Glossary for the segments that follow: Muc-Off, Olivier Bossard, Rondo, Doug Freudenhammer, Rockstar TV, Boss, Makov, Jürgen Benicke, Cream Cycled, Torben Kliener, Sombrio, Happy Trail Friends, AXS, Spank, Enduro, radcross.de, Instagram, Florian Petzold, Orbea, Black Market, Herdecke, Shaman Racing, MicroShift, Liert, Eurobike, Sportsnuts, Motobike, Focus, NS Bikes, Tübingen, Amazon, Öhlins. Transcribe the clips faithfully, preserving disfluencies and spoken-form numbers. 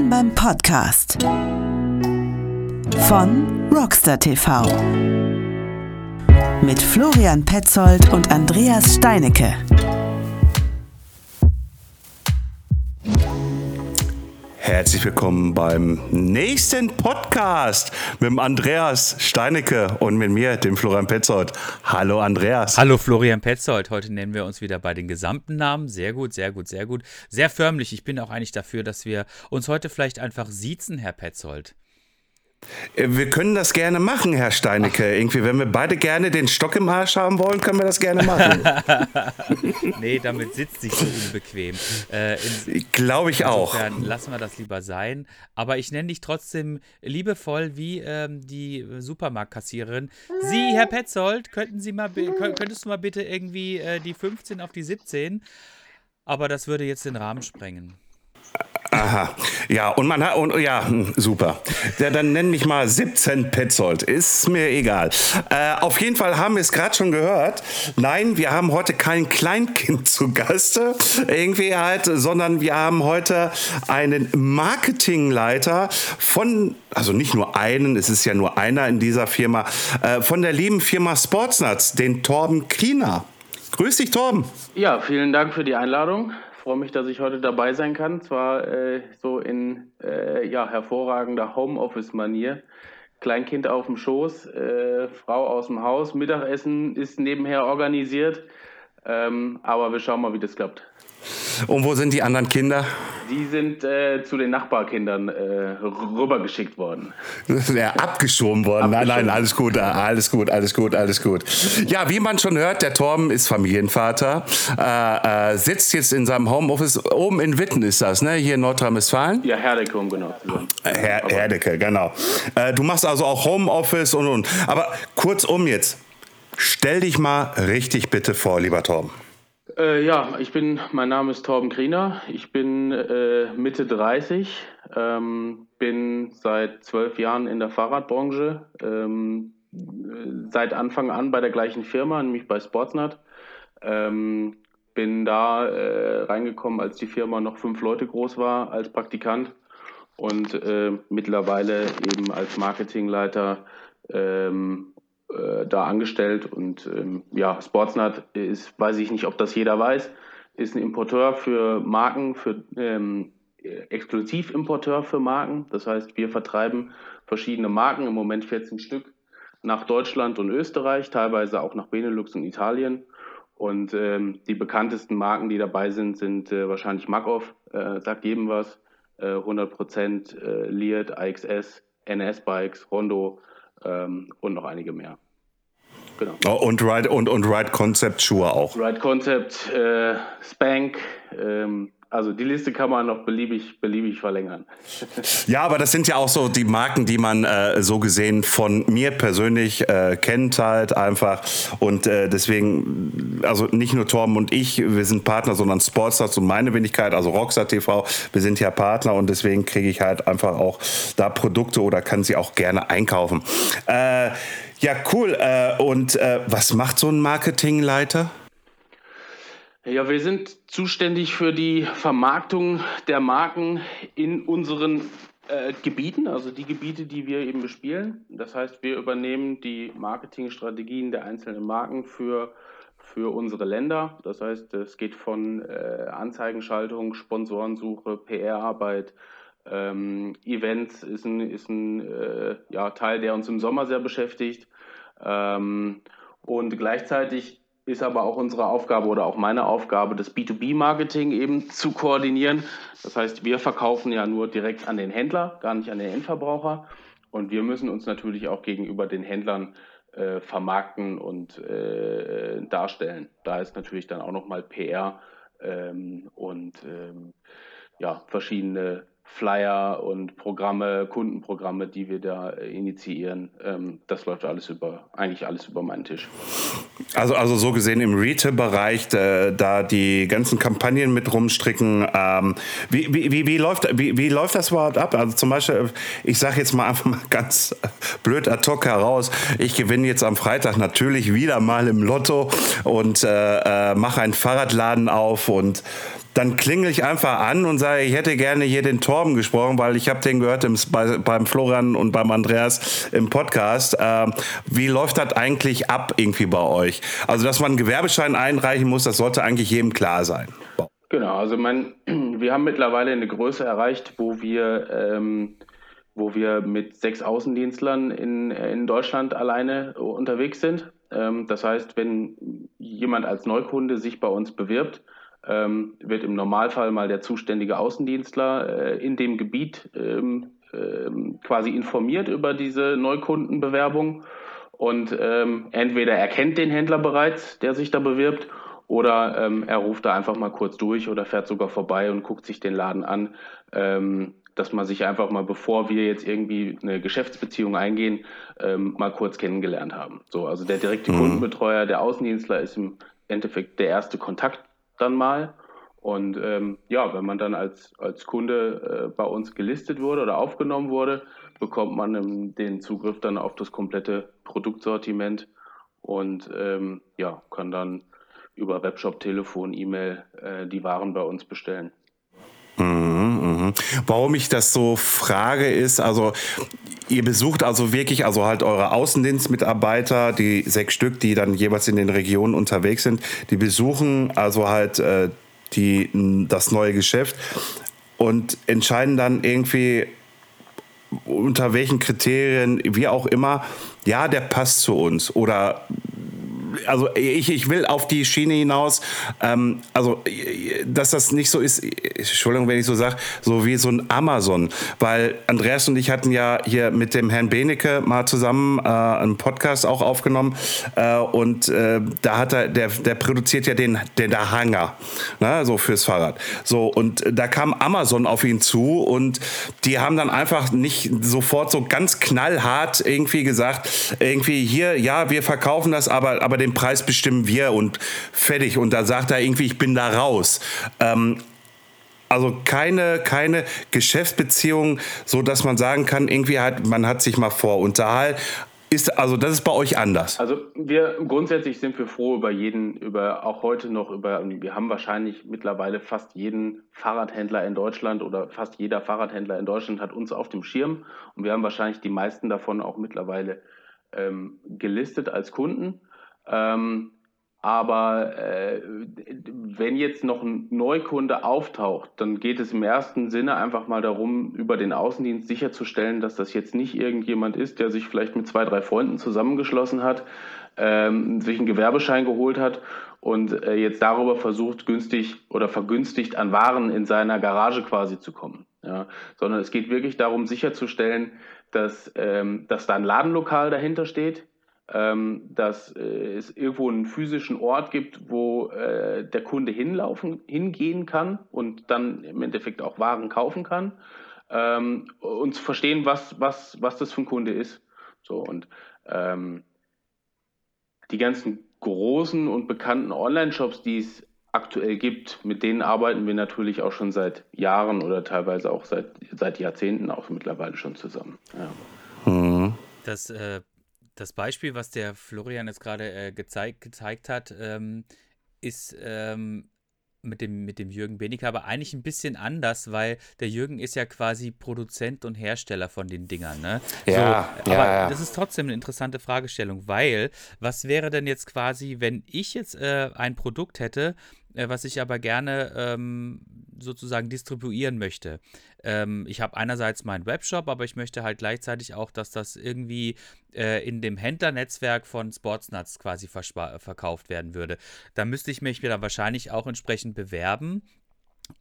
Willkommen beim Podcast von Rockstar T V mit Florian Petzold und Andreas Steinecke. Herzlich willkommen beim nächsten Podcast mit dem Andreas Steinecke und mit mir, dem Florian Petzold. Hallo Andreas. Hallo Florian Petzold. Heute nennen wir uns wieder bei den gesamten Namen. Sehr gut, sehr gut, sehr gut. Sehr förmlich. Ich bin auch eigentlich dafür, dass wir uns heute vielleicht einfach siezen, Herr Petzold. Wir können das gerne machen, Herr Steinecke. Ach. Irgendwie, wenn wir beide gerne den Stock im Arsch haben wollen, können wir das gerne machen. Nee, damit sitzt sich so unbequem. Äh, Glaube ich auch. Lassen wir das lieber sein. Aber ich nenne dich trotzdem liebevoll wie ähm, die Supermarktkassiererin. Sie, Herr Petzold, könnten Sie mal be- könntest du mal bitte irgendwie äh, die fünfzehn auf die siebzehn? Aber das würde jetzt den Rahmen sprengen. Aha, ja, und man hat, und, ja, super. Ja, dann nenn mich mal siebzehn Petzold, ist mir egal. Äh, auf jeden Fall haben wir es gerade schon gehört. Nein, wir haben heute kein Kleinkind zu Gaste, irgendwie halt, sondern wir haben heute einen Marketingleiter von, also nicht nur einen, es ist ja nur einer in dieser Firma, äh, von der lieben Firma Sportsnuts, den Torben Kliener. Grüß dich, Torben. Ja, vielen Dank für die Einladung. Ich freue mich, dass ich heute dabei sein kann, zwar äh, so in äh, ja, hervorragender Homeoffice-Manier. Kleinkind auf dem Schoß, äh, Frau aus dem Haus, Mittagessen ist nebenher organisiert, ähm, aber wir schauen mal, wie das klappt. Und wo sind die anderen Kinder? Die sind äh, zu den Nachbarkindern äh, rübergeschickt worden. Ja, abgeschoben worden. Abgeschoben. Nein, nein, alles gut, alles gut, alles gut, alles gut. Ja, wie man schon hört, der Torben ist Familienvater, äh, äh, sitzt jetzt in seinem Homeoffice, oben in Witten ist das, ne? Hier in Nordrhein-Westfalen? Ja, Herdecke, um genau zu sein. Her- Herdecke, genau. Äh, du machst also auch Homeoffice und, und. Aber kurzum jetzt, stell dich mal richtig bitte vor, lieber Torben. Äh, ja, ich bin, mein Name ist Torben Kliener, ich bin äh, Mitte dreißig, ähm, bin seit zwölf Jahren in der Fahrradbranche, ähm, seit Anfang an bei der gleichen Firma, nämlich bei Sportsnut. Ähm, bin da äh, reingekommen, als die Firma noch fünf Leute groß war, als Praktikant und äh, mittlerweile eben als Marketingleiter ähm, da angestellt und ähm, ja, Sportsnut ist, weiß ich nicht, ob das jeder weiß, ist ein Importeur für Marken, für ähm, Exklusivimporteur für Marken. Das heißt, wir vertreiben verschiedene Marken, im Moment vierzehn Stück, nach Deutschland und Österreich, teilweise auch nach Benelux und Italien. Und ähm, die bekanntesten Marken, die dabei sind, sind äh, wahrscheinlich Makov, äh, sagt jedem was, äh, hundert Prozent äh, Liert, A X S, N S Bikes, Rondo, Ähm, und noch einige mehr. Genau. Oh, und Ride und, und Ride Concept Schuhe auch. Ride Concept, äh, Spank, ähm, also die Liste kann man noch beliebig, beliebig verlängern. Ja, aber das sind ja auch so die Marken, die man äh, so gesehen von mir persönlich äh, kennt halt einfach. Und äh, deswegen, also nicht nur Torben und ich, wir sind Partner, sondern Sportsnuts und meine Wenigkeit, also Rockstar T V, wir sind ja Partner und deswegen kriege ich halt einfach auch da Produkte oder kann sie auch gerne einkaufen. Äh, ja, cool. Äh, und äh, was macht so ein Marketingleiter? Ja, wir sind zuständig für die Vermarktung der Marken in unseren äh, Gebieten, also die Gebiete, die wir eben bespielen. Das heißt, wir übernehmen die Marketingstrategien der einzelnen Marken für, für unsere Länder. Das heißt, es geht von äh, Anzeigenschaltung, Sponsorensuche, P R-Arbeit, ähm, Events ist ein, ist ein äh, ja, Teil, der uns im Sommer sehr beschäftigt. Ähm, und gleichzeitig ist aber auch unsere Aufgabe oder auch meine Aufgabe, das B to B-Marketing eben zu koordinieren. Das heißt, wir verkaufen ja nur direkt an den Händler, gar nicht an den Endverbraucher. Und wir müssen uns natürlich auch gegenüber den Händlern äh, vermarkten und äh, darstellen. Da ist natürlich dann auch nochmal P R ähm, und ähm, ja, verschiedene Flyer und Programme, Kundenprogramme, die wir da initiieren. Ähm, das läuft alles über, eigentlich alles über meinen Tisch. Also, also so gesehen im Retail-Bereich, äh, da die ganzen Kampagnen mit rumstricken. Ähm, wie, wie, wie, wie, läuft, wie, wie läuft das überhaupt ab? Also zum Beispiel, ich sage jetzt mal einfach mal ganz blöd ad hoc heraus, ich gewinne jetzt am Freitag natürlich wieder mal im Lotto und äh, äh, mache einen Fahrradladen auf und dann klingel ich einfach an und sage, ich hätte gerne hier den Torben gesprochen, weil ich habe den gehört im, bei, beim Florian und beim Andreas im Podcast. Ähm, wie läuft das eigentlich ab irgendwie bei euch? Also, dass man einen Gewerbeschein einreichen muss, das sollte eigentlich jedem klar sein. Genau, also mein, wir haben mittlerweile eine Größe erreicht, wo wir, ähm, wo wir mit sechs Außendienstlern in, in Deutschland alleine unterwegs sind. Ähm, das heißt, wenn jemand als Neukunde sich bei uns bewirbt, Ähm, wird im Normalfall mal der zuständige Außendienstler äh, in dem Gebiet ähm, ähm, quasi informiert über diese Neukundenbewerbung und ähm, entweder er kennt den Händler bereits, der sich da bewirbt, oder ähm, er ruft da einfach mal kurz durch oder fährt sogar vorbei und guckt sich den Laden an, ähm, dass man sich einfach mal, bevor wir jetzt irgendwie eine Geschäftsbeziehung eingehen, ähm, mal kurz kennengelernt haben. So, also der direkte mhm. Kundenbetreuer, der Außendienstler ist im Endeffekt der erste Kontakt dann mal. Und ähm, ja, wenn man dann als, als Kunde äh, bei uns gelistet wurde oder aufgenommen wurde, bekommt man ähm, den Zugriff dann auf das komplette Produktsortiment und ähm, ja, kann dann über Webshop, Telefon, E-Mail äh, die Waren bei uns bestellen. Mhm, mh. Warum ich das so frage ist, also ihr besucht also wirklich, also halt eure Außendienstmitarbeiter, die sechs Stück, die dann jeweils in den Regionen unterwegs sind, die besuchen also halt äh, die, das neue Geschäft und entscheiden dann irgendwie unter welchen Kriterien, wie auch immer, ja, der passt zu uns oder... Also ich, ich will auf die Schiene hinaus, ähm, also dass das nicht so ist, Entschuldigung, wenn ich so sage, so wie so ein Amazon, weil Andreas und ich hatten ja hier mit dem Herrn Benicke mal zusammen äh, einen Podcast auch aufgenommen äh, und äh, da hat er, der, der produziert ja den, den der Hanger, ne, so fürs Fahrrad. So, und da kam Amazon auf ihn zu und die haben dann einfach nicht sofort so ganz knallhart irgendwie gesagt, irgendwie hier, ja, wir verkaufen das, aber, aber den Preis bestimmen wir und fertig. Und da sagt er irgendwie, ich bin da raus. Ähm, also keine, keine Geschäftsbeziehung, so dass man sagen kann, irgendwie hat, man hat sich mal vorunterhalten. Ist, also das ist bei euch anders? Also wir grundsätzlich sind wir froh über jeden, über auch heute noch, über wir haben wahrscheinlich mittlerweile fast jeden Fahrradhändler in Deutschland oder fast jeder Fahrradhändler in Deutschland hat uns auf dem Schirm und wir haben wahrscheinlich die meisten davon auch mittlerweile ähm, gelistet als Kunden. Ähm, aber äh, wenn jetzt noch ein Neukunde auftaucht, dann geht es im ersten Sinne einfach mal darum, über den Außendienst sicherzustellen, dass das jetzt nicht irgendjemand ist, der sich vielleicht mit zwei, drei Freunden zusammengeschlossen hat, ähm, sich einen Gewerbeschein geholt hat und äh, jetzt darüber versucht, günstig oder vergünstigt an Waren in seiner Garage quasi zu kommen. Ja? Sondern es geht wirklich darum, sicherzustellen, dass, ähm, dass da ein Ladenlokal dahinter steht, Ähm, dass äh, es irgendwo einen physischen Ort gibt, wo äh, der Kunde hinlaufen, hingehen kann und dann im Endeffekt auch Waren kaufen kann, ähm, und zu verstehen, was, was, was das für ein Kunde ist. So, und ähm, die ganzen großen und bekannten Online-Shops, die es aktuell gibt, mit denen arbeiten wir natürlich auch schon seit Jahren oder teilweise auch seit, seit Jahrzehnten auch mittlerweile schon zusammen. Ja. Mhm. Das äh Das Beispiel, was der Florian jetzt gerade äh, gezeigt, gezeigt hat, ähm, ist ähm, mit, dem, mit dem Jürgen Benicke aber eigentlich ein bisschen anders, weil der Jürgen ist ja quasi Produzent und Hersteller von den Dingern. Ne? Ja, so, ja, aber ja. Das ist trotzdem eine interessante Fragestellung, weil was wäre denn jetzt quasi, wenn ich jetzt äh, ein Produkt hätte, äh, was ich aber gerne ähm, sozusagen distribuieren möchte. Ähm, ich habe einerseits meinen Webshop, aber ich möchte halt gleichzeitig auch, dass das irgendwie äh, in dem Händlernetzwerk von Sportsnuts quasi verspa- verkauft werden würde. Da müsste ich mich dann wahrscheinlich auch entsprechend bewerben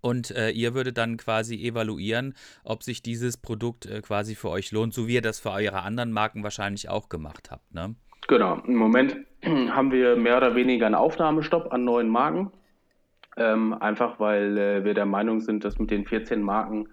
und äh, ihr würdet dann quasi evaluieren, ob sich dieses Produkt äh, quasi für euch lohnt, so wie ihr das für eure anderen Marken wahrscheinlich auch gemacht habt, ne? Genau, im Moment haben wir mehr oder weniger einen Aufnahmestopp an neuen Marken. Ähm, einfach weil äh, wir der Meinung sind, dass mit den vierzehn Marken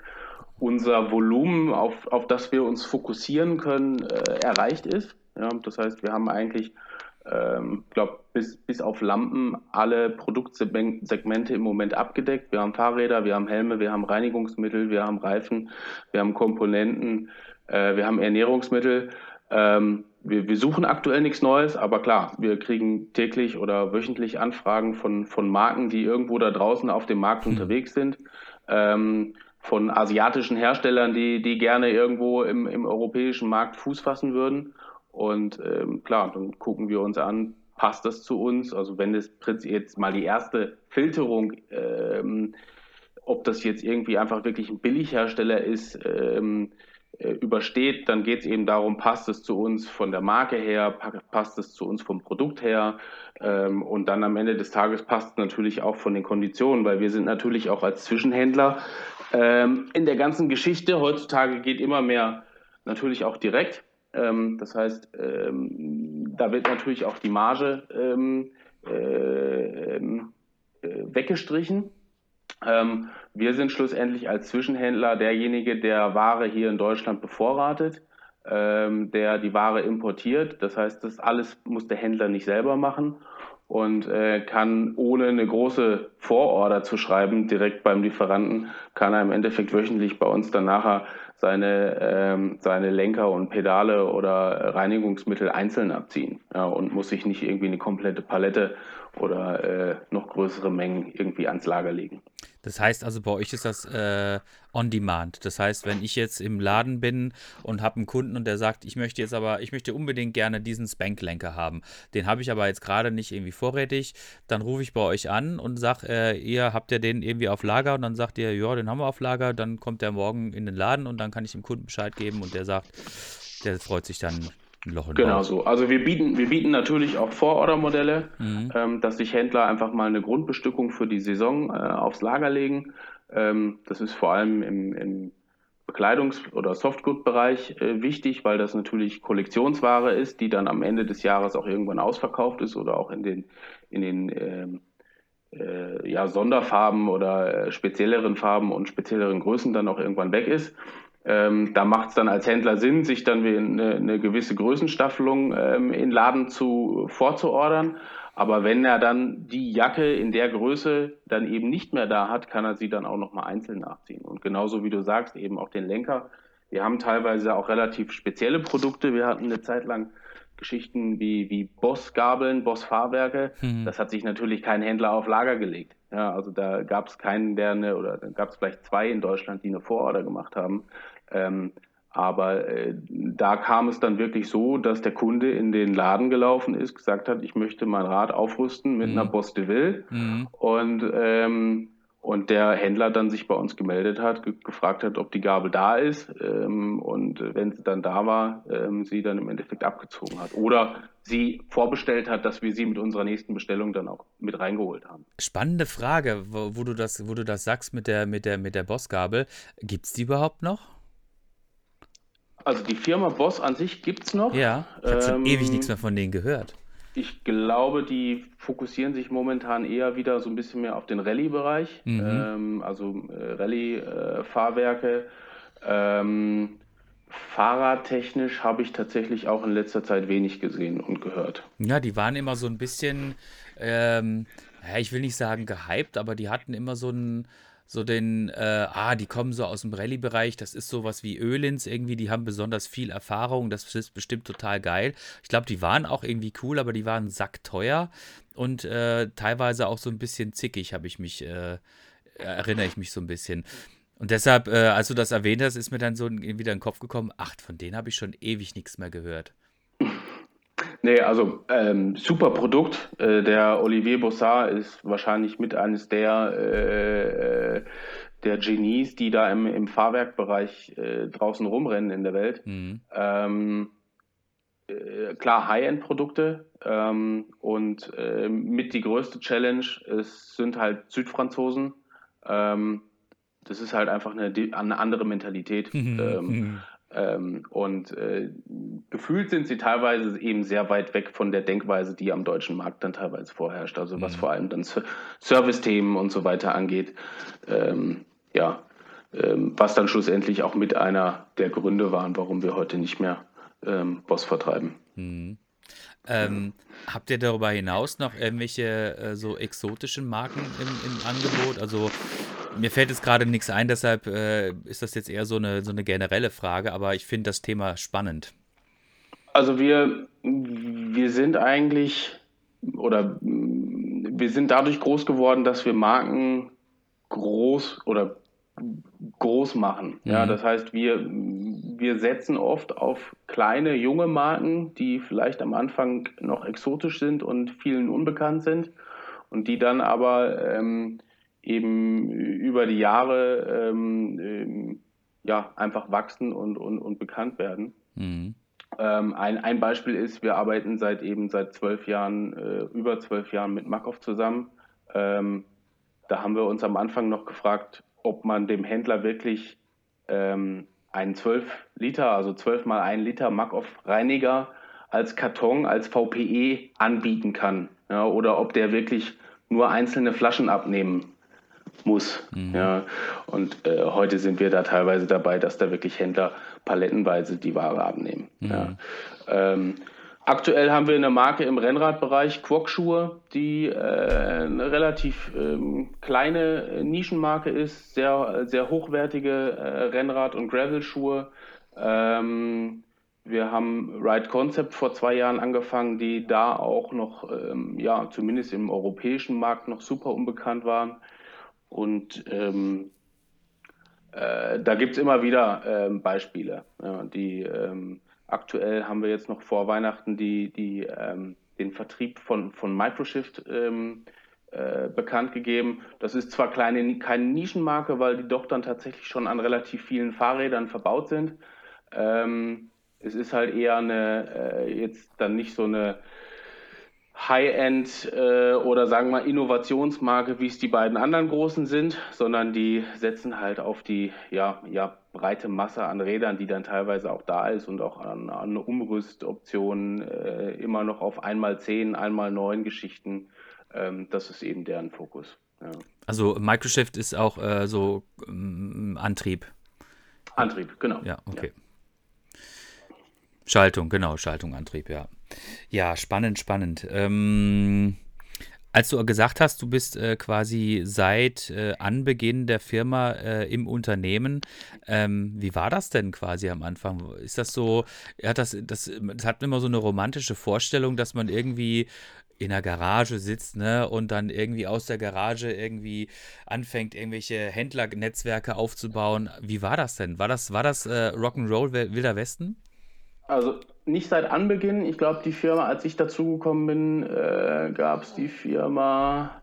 unser Volumen, auf, auf das wir uns fokussieren können, äh, erreicht ist. Ja, das heißt, wir haben eigentlich, ich ähm, glaube, bis, bis auf Lampen alle Produktsegmente im Moment abgedeckt. Wir haben Fahrräder, wir haben Helme, wir haben Reinigungsmittel, wir haben Reifen, wir haben Komponenten, äh, wir haben Ernährungsmittel. Ähm, wir, wir suchen aktuell nichts Neues, aber klar, wir kriegen täglich oder wöchentlich Anfragen von, von Marken, die irgendwo da draußen auf dem Markt unterwegs sind, ähm, von asiatischen Herstellern, die, die gerne irgendwo im, im europäischen Markt Fuß fassen würden. Und ähm, klar, dann gucken wir uns an, passt das zu uns? Also wenn das jetzt mal die erste Filterung, ähm, ob das jetzt irgendwie einfach wirklich ein Billighersteller ist, ähm, übersteht, dann geht es eben darum, passt es zu uns von der Marke her, passt es zu uns vom Produkt her, ähm, und dann am Ende des Tages passt es natürlich auch von den Konditionen, weil wir sind natürlich auch als Zwischenhändler ähm, in der ganzen Geschichte, heutzutage geht immer mehr natürlich auch direkt, ähm, das heißt, ähm, da wird natürlich auch die Marge ähm, äh, äh, weggestrichen. Ähm, wir sind schlussendlich als Zwischenhändler derjenige, der Ware hier in Deutschland bevorratet, ähm, der die Ware importiert. Das heißt, das alles muss der Händler nicht selber machen und äh, kann, ohne eine große Vororder zu schreiben, direkt beim Lieferanten, kann er im Endeffekt wöchentlich bei uns dann nachher seine, ähm, seine Lenker und Pedale oder Reinigungsmittel einzeln abziehen, ja, und muss sich nicht irgendwie eine komplette Palette oder äh, noch größere Mengen irgendwie ans Lager legen. Das heißt also, bei euch ist das äh, on demand. Das heißt, wenn ich jetzt im Laden bin und habe einen Kunden und der sagt, ich möchte jetzt aber, ich möchte unbedingt gerne diesen Spank-Lenker haben, den habe ich aber jetzt gerade nicht irgendwie vorrätig, dann rufe ich bei euch an und sage, äh, ihr habt ja den irgendwie auf Lager, und dann sagt ihr, ja, den haben wir auf Lager, dann kommt der morgen in den Laden und dann kann ich dem Kunden Bescheid geben und der sagt, der freut sich dann. Loch genau Bauch. So. Also wir bieten, wir bieten natürlich auch Vorordermodelle, mhm. ähm, dass sich Händler einfach mal eine Grundbestückung für die Saison äh, aufs Lager legen. Ähm, das ist vor allem im, im Bekleidungs- oder Softgood-Bereich äh, wichtig, weil das natürlich Kollektionsware ist, die dann am Ende des Jahres auch irgendwann ausverkauft ist oder auch in den, in den ähm, äh, ja, Sonderfarben oder spezielleren Farben und spezielleren Größen dann auch irgendwann weg ist. Ähm, da macht es dann als Händler Sinn, sich dann eine, eine gewisse Größenstaffelung ähm, in Laden zu, vorzuordern. Aber wenn er dann die Jacke in der Größe dann eben nicht mehr da hat, kann er sie dann auch nochmal einzeln nachziehen. Und genauso wie du sagst, eben auch den Lenker. Wir haben teilweise auch relativ spezielle Produkte. Wir hatten eine Zeit lang Geschichten wie, wie Boss-Gabeln, Boss-Fahrwerke. Mhm. Das hat sich natürlich kein Händler auf Lager gelegt. Ja, also da gab es keinen, der eine, oder dann gab es vielleicht zwei in Deutschland, die eine Vororder gemacht haben. Ähm, aber äh, da kam es dann wirklich so, dass der Kunde in den Laden gelaufen ist, gesagt hat, ich möchte mein Rad aufrüsten mit mhm. einer Boss Deville. Mhm. Und, ähm, und der Händler dann sich bei uns gemeldet hat, ge- gefragt hat, ob die Gabel da ist. Ähm, und wenn sie dann da war, ähm, sie dann im Endeffekt abgezogen hat. Oder sie vorbestellt hat, dass wir sie mit unserer nächsten Bestellung dann auch mit reingeholt haben. Spannende Frage, wo, wo du das, wo du das sagst mit der, mit der, mit der Boss-Gabel. Gibt's die überhaupt noch? Also die Firma Boss an sich gibt's noch. Ja, ich habe schon ähm, ewig nichts mehr von denen gehört. Ich glaube, die fokussieren sich momentan eher wieder so ein bisschen mehr auf den Rallye-Bereich, mhm. ähm, also Rallye-Fahrwerke. Ähm, fahrradtechnisch habe ich tatsächlich auch in letzter Zeit wenig gesehen und gehört. Ja, die waren immer so ein bisschen, ähm, ja, ich will nicht sagen gehypt, aber die hatten immer so einen... So den, äh, ah, die kommen so aus dem Rallye-Bereich, das ist sowas wie Öhlins irgendwie, die haben besonders viel Erfahrung, das ist bestimmt total geil. Ich glaube, die waren auch irgendwie cool, aber die waren sackteuer und äh, teilweise auch so ein bisschen zickig, habe ich mich, äh, erinnere ich mich so ein bisschen. Und deshalb, äh, als du das erwähnt hast, ist mir dann so wieder in den Kopf gekommen, ach, von denen habe ich schon ewig nichts mehr gehört. Nee, also ähm, super Produkt. Äh, der Olivier Bossard ist wahrscheinlich mit eines der, äh, der Genies, die da im, im Fahrwerkbereich äh, draußen rumrennen in der Welt. Mhm. Ähm, äh, klar, High-End-Produkte ähm, und äh, mit die größte Challenge es sind halt Südfranzosen. Ähm, das ist halt einfach eine, eine andere Mentalität. Mhm. Ähm, Ähm, und äh, gefühlt sind sie teilweise eben sehr weit weg von der Denkweise, die am deutschen Markt dann teilweise vorherrscht, also was mhm. vor allem dann Service-Themen und so weiter angeht, ähm, ja, ähm, was dann schlussendlich auch mit einer der Gründe waren, warum wir heute nicht mehr ähm, Boss vertreiben. Mhm. Ähm, habt ihr darüber hinaus noch irgendwelche äh, so exotischen Marken im, im Angebot? Also mir fällt jetzt gerade nichts ein, deshalb äh, ist das jetzt eher so eine, so eine generelle Frage, aber ich finde das Thema spannend. Also wir, wir sind eigentlich oder wir sind dadurch groß geworden, dass wir Marken groß oder groß machen. Mhm. Ja, das heißt, wir, wir setzen oft auf kleine, junge Marken, die vielleicht am Anfang noch exotisch sind und vielen unbekannt sind und die dann aber ähm, eben über die Jahre ähm, ähm, ja, einfach wachsen und, und, und bekannt werden. Mhm. Ähm, ein, ein Beispiel ist, wir arbeiten seit eben seit zwölf Jahren, äh, über zwölf Jahren mit Makov zusammen. Ähm, da haben wir uns am Anfang noch gefragt, ob man dem Händler wirklich ähm, einen zwölf Liter, also zwölf mal ein Liter Muc-Off-Reiniger als Karton, als V P E anbieten kann. Ja, oder ob der wirklich nur einzelne Flaschen abnehmen muss. Mhm. Ja, und äh, heute sind wir da teilweise dabei, dass da wirklich Händler palettenweise die Ware abnehmen. Mhm. Ja. Ähm, Aktuell haben wir eine Marke im Rennradbereich, Quackschuhe, die äh, eine relativ ähm, kleine Nischenmarke ist, sehr, sehr hochwertige äh, Rennrad- und Gravelschuhe. Ähm, wir haben Ride Concept vor zwei Jahren angefangen, die da auch noch, ähm, ja, zumindest im europäischen Markt noch super unbekannt waren. Und ähm, äh, da gibt es immer wieder ähm, Beispiele, ja, die... Ähm, Aktuell haben wir jetzt noch vor Weihnachten die, die, ähm, den Vertrieb von, von MicroShift ähm, äh, bekannt gegeben. Das ist zwar kleine, keine Nischenmarke, weil die doch dann tatsächlich schon an relativ vielen Fahrrädern verbaut sind. Ähm, es ist halt eher eine, äh, jetzt dann nicht so eine High-End äh, oder sagen wir mal Innovationsmarke, wie es die beiden anderen großen sind, sondern die setzen halt auf die ja, ja, breite Masse an Rädern, die dann teilweise auch da ist und auch an, an eine Umrüstoption äh, immer noch auf einmal zehn, einmal neun Geschichten. Ähm, das ist eben deren Fokus. Ja. Also MicroShift ist auch äh, so ähm, Antrieb. Antrieb, genau. Ja, okay. Ja. Schaltung, genau, Schaltung, Antrieb, ja. Ja, spannend, spannend. Ähm, als du gesagt hast, du bist äh, quasi seit äh, Anbeginn der Firma äh, im Unternehmen, ähm, wie war das denn quasi am Anfang? Ist das so, ja, das, das, das hat immer so eine romantische Vorstellung, dass man irgendwie in der Garage sitzt, ne, und dann irgendwie aus der Garage irgendwie anfängt, irgendwelche Händlernetzwerke aufzubauen. Wie war das denn? War das, war das äh, Rock'n'Roll Wilder Westen? Also nicht seit Anbeginn. Ich glaube, die Firma, als ich dazugekommen bin, äh, gab es die Firma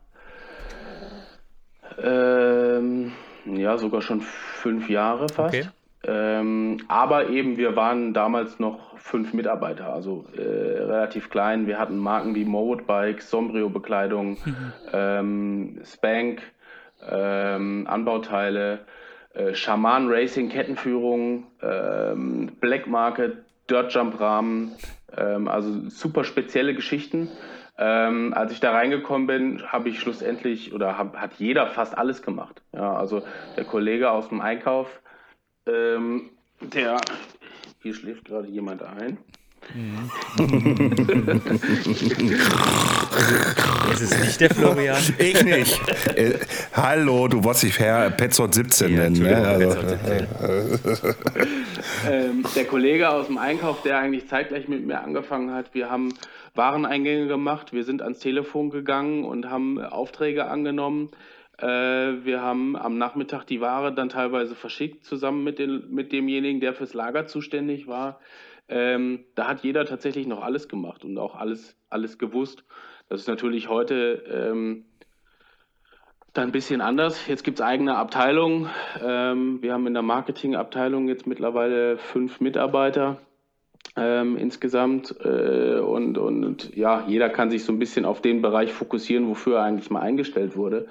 ähm, ja sogar schon fünf Jahre fast. Okay. Ähm, aber eben, wir waren damals noch fünf Mitarbeiter, also äh, relativ klein. Wir hatten Marken wie Motobike, Sombrio-Bekleidung, ähm, Spank, ähm, Anbauteile, äh, Shaman Racing, Kettenführung, ähm, Black Market, Dirt-Jump-Rahmen, ähm, also super spezielle Geschichten. Ähm, als ich da reingekommen bin, habe ich schlussendlich, oder hab, hat jeder fast alles gemacht. Ja, also der Kollege aus dem Einkauf, ähm, der, hier schläft gerade jemand ein. Ja. Es ist nicht der Florian. Ich nicht. Äh, hallo, du wolltest dich Herr Petzold siebzehn nennen. Ja, ne? Also, siebzehn. ähm, der Kollege aus dem Einkauf, der eigentlich zeitgleich mit mir angefangen hat, wir haben Wareneingänge gemacht, wir sind ans Telefon gegangen und haben Aufträge angenommen. Äh, wir haben am Nachmittag die Ware dann teilweise verschickt, zusammen mit, den, mit demjenigen, der fürs Lager zuständig war. Ähm, da hat jeder tatsächlich noch alles gemacht und auch alles, alles gewusst. Das ist natürlich heute ähm, dann ein bisschen anders. Jetzt gibt es eigene Abteilungen. Ähm, wir haben in der Marketingabteilung jetzt mittlerweile fünf Mitarbeiter ähm, insgesamt. Äh, und, und, und ja, jeder kann sich so ein bisschen auf den Bereich fokussieren, wofür er eigentlich mal eingestellt wurde.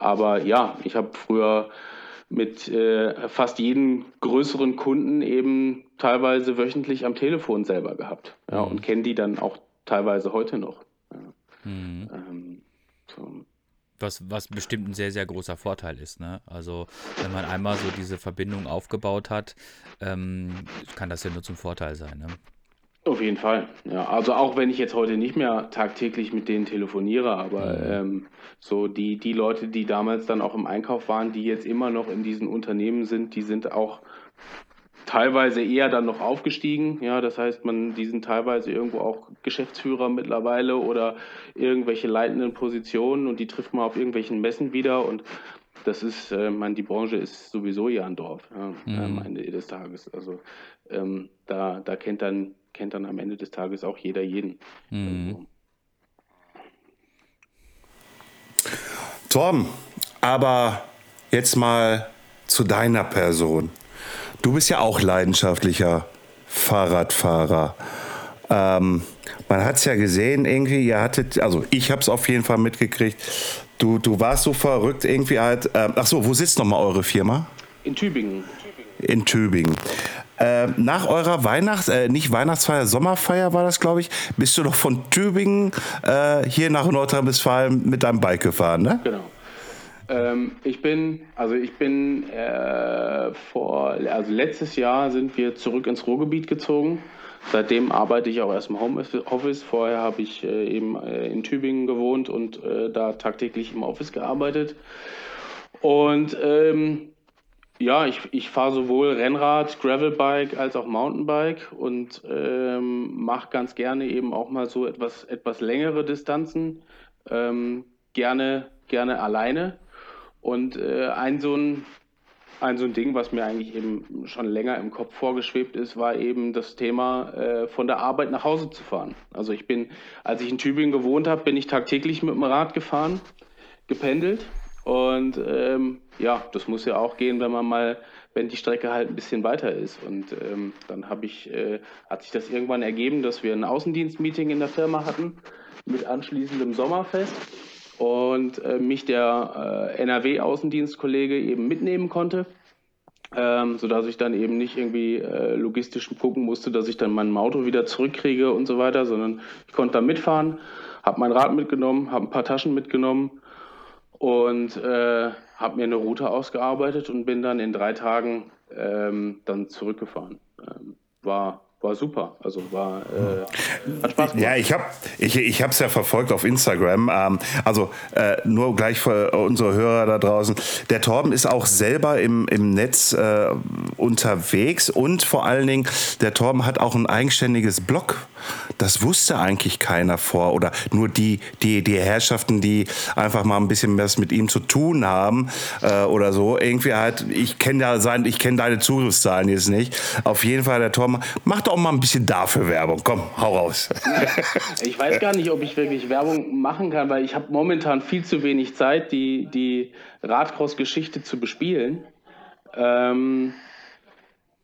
Aber ja, ich habe früher mit äh, fast jedem größeren Kunden eben teilweise wöchentlich am Telefon selber gehabt. Ja, und kenne die dann auch teilweise heute noch. Ja. Mhm. Ähm, so. was, was bestimmt ein sehr, sehr großer Vorteil ist, ne? Also wenn man einmal so diese Verbindung aufgebaut hat, ähm, kann das ja nur zum Vorteil sein, ne? Auf jeden Fall. Ja, also auch wenn ich jetzt heute nicht mehr tagtäglich mit denen telefoniere, aber ähm, so die, die Leute, die damals dann auch im Einkauf waren, die jetzt immer noch in diesen Unternehmen sind, die sind auch teilweise eher dann noch aufgestiegen. Ja, das heißt, man, die sind teilweise irgendwo auch Geschäftsführer mittlerweile oder irgendwelche leitenden Positionen und die trifft man auf irgendwelchen Messen wieder und das ist, äh, man, die Branche ist sowieso hier ein Dorf, ja, mhm. am Ende des Tages. Also ähm, da, da kennt dann, kennt dann am Ende des Tages auch jeder jeden. Mhm. Also. Torben, aber jetzt mal zu deiner Person. Du bist ja auch leidenschaftlicher Fahrradfahrer. Ähm, man hat es ja gesehen, irgendwie, ihr hattet, also ich habe es auf jeden Fall mitgekriegt, du, du warst so verrückt, irgendwie halt, äh, ach so, wo sitzt nochmal eure Firma? In Tübingen. In Tübingen. Äh, nach eurer Weihnachts-, äh, nicht Weihnachtsfeier, Sommerfeier war das, glaube ich, bist du doch von Tübingen äh, hier nach Nordrhein-Westfalen mit deinem Bike gefahren, ne? Genau. Ähm, ich bin, also ich bin äh, vor, also letztes Jahr sind wir zurück ins Ruhrgebiet gezogen. Seitdem arbeite ich auch erst im Homeoffice. Vorher habe ich äh, eben äh, in Tübingen gewohnt und äh, da tagtäglich im Office gearbeitet. Und ähm, ja, ich, ich fahre sowohl Rennrad, Gravelbike als auch Mountainbike und ähm, mache ganz gerne eben auch mal so etwas, etwas längere Distanzen. Ähm, gerne, gerne alleine. Und äh, ein, so ein, ein so ein Ding, was mir eigentlich eben schon länger im Kopf vorgeschwebt ist, war eben das Thema, äh, von der Arbeit nach Hause zu fahren. Also ich bin, als ich in Tübingen gewohnt habe, bin ich tagtäglich mit dem Rad gefahren, gependelt. Und ähm, ja, das muss ja auch gehen, wenn man mal, wenn die Strecke halt ein bisschen weiter ist. Und ähm, dann habe ich, äh, hat sich das irgendwann ergeben, dass wir ein Außendienstmeeting in der Firma hatten mit anschließendem Sommerfest. Und äh, mich der äh, N R W-Außendienstkollege eben mitnehmen konnte, ähm, sodass ich dann eben nicht irgendwie äh, logistisch gucken musste, dass ich dann mein Auto wieder zurückkriege und so weiter, sondern ich konnte da mitfahren, habe mein Rad mitgenommen, habe ein paar Taschen mitgenommen und äh, habe mir eine Route ausgearbeitet und bin dann in drei Tagen ähm, dann zurückgefahren. Ähm, war... War super, also war äh, hat Spaß gemacht. Ja, ich habe ich ich habe es ja verfolgt auf Instagram. Ähm, also äh, nur gleich für unsere Hörer da draußen. Der Torben ist auch selber im im Netz äh, unterwegs und vor allen Dingen der Torben hat auch ein eigenständiges Blog. Das wusste eigentlich keiner vor oder nur die die die Herrschaften, die einfach mal ein bisschen was mit ihm zu tun haben äh, oder so. Irgendwie halt, ich kenne ja sein, ich kenne deine Zugriffszahlen jetzt nicht. Auf jeden Fall der Torben macht doch mal ein bisschen dafür Werbung. Komm, hau raus. Ich weiß gar nicht, ob ich wirklich Werbung machen kann, weil ich habe momentan viel zu wenig Zeit, die, die Radcross-Geschichte zu bespielen. Ähm,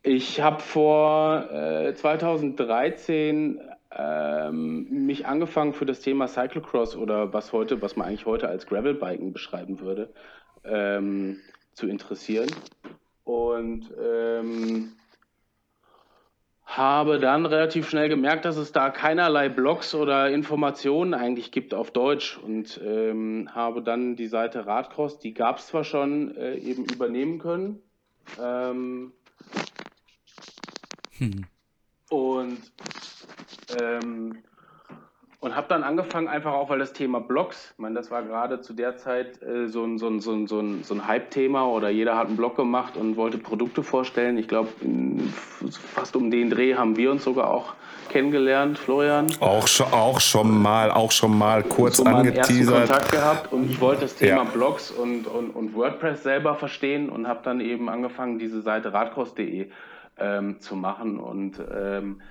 ich habe vor äh, zweitausenddreizehn ähm, mich angefangen für das Thema Cyclocross oder was heute, was man eigentlich heute als Gravelbiken beschreiben würde, ähm, zu interessieren. Und ähm, habe dann relativ schnell gemerkt, dass es da keinerlei Blogs oder Informationen eigentlich gibt auf Deutsch und ähm, habe dann die Seite Radcross, die gab es zwar schon, äh, eben übernehmen können ähm, hm. und, ähm, und habe dann angefangen, einfach auch, weil das Thema Blogs, ich meine, das war gerade zu der Zeit äh, so ein, so ein, so ein, so ein, so ein Hype-Thema oder jeder hat einen Blog gemacht und wollte Produkte vorstellen, ich glaube, fast um den Dreh haben wir uns sogar auch kennengelernt, Florian. Auch schon, auch schon mal, auch schon mal kurz so angeteasert. Mal Kontakt gehabt und ich wollte das Thema ja. Blogs und, und, und WordPress selber verstehen und habe dann eben angefangen, diese Seite radcross punkt de ähm, zu machen und ähm,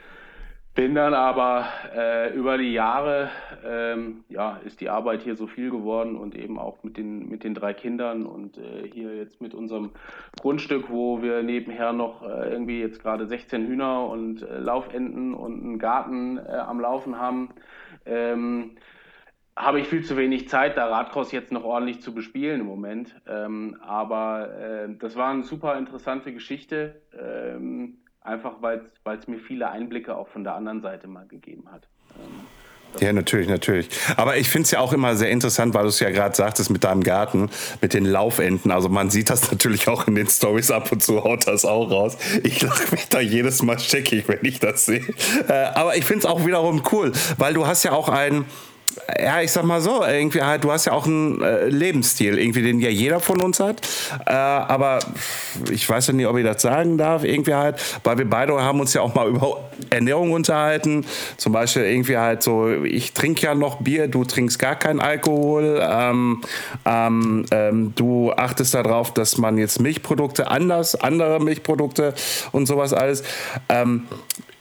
bin dann aber äh, über die Jahre, ähm, ja, ist die Arbeit hier so viel geworden und eben auch mit den, mit den drei Kindern und äh, hier jetzt mit unserem Grundstück, wo wir nebenher noch äh, irgendwie jetzt gerade sechzehn Hühner und äh, Laufenten und einen Garten äh, am Laufen haben, ähm, habe ich viel zu wenig Zeit, da Radcross jetzt noch ordentlich zu bespielen im Moment. Ähm, aber äh, das war eine super interessante Geschichte. Ähm, Einfach, weil es mir viele Einblicke auch von der anderen Seite mal gegeben hat. Das ja, natürlich, natürlich. Aber ich finde es ja auch immer sehr interessant, weil du es ja gerade sagtest mit deinem Garten, mit den Laufenden. Also man sieht das natürlich auch in den Storys ab und zu, haut das auch raus. Ich lache mich da jedes Mal steckig, wenn ich das sehe. Aber ich finde es auch wiederum cool, weil du hast ja auch einen... ja, ich sag mal so, irgendwie halt, du hast ja auch einen äh, Lebensstil, irgendwie, den ja jeder von uns hat, äh, aber ich weiß ja nicht, ob ich das sagen darf, irgendwie halt, weil wir beide haben uns ja auch mal über Ernährung unterhalten, zum Beispiel irgendwie halt so, ich trinke ja noch Bier, du trinkst gar keinen Alkohol, ähm, ähm, ähm, du achtest darauf, dass man jetzt Milchprodukte anders, andere Milchprodukte und sowas alles, ähm,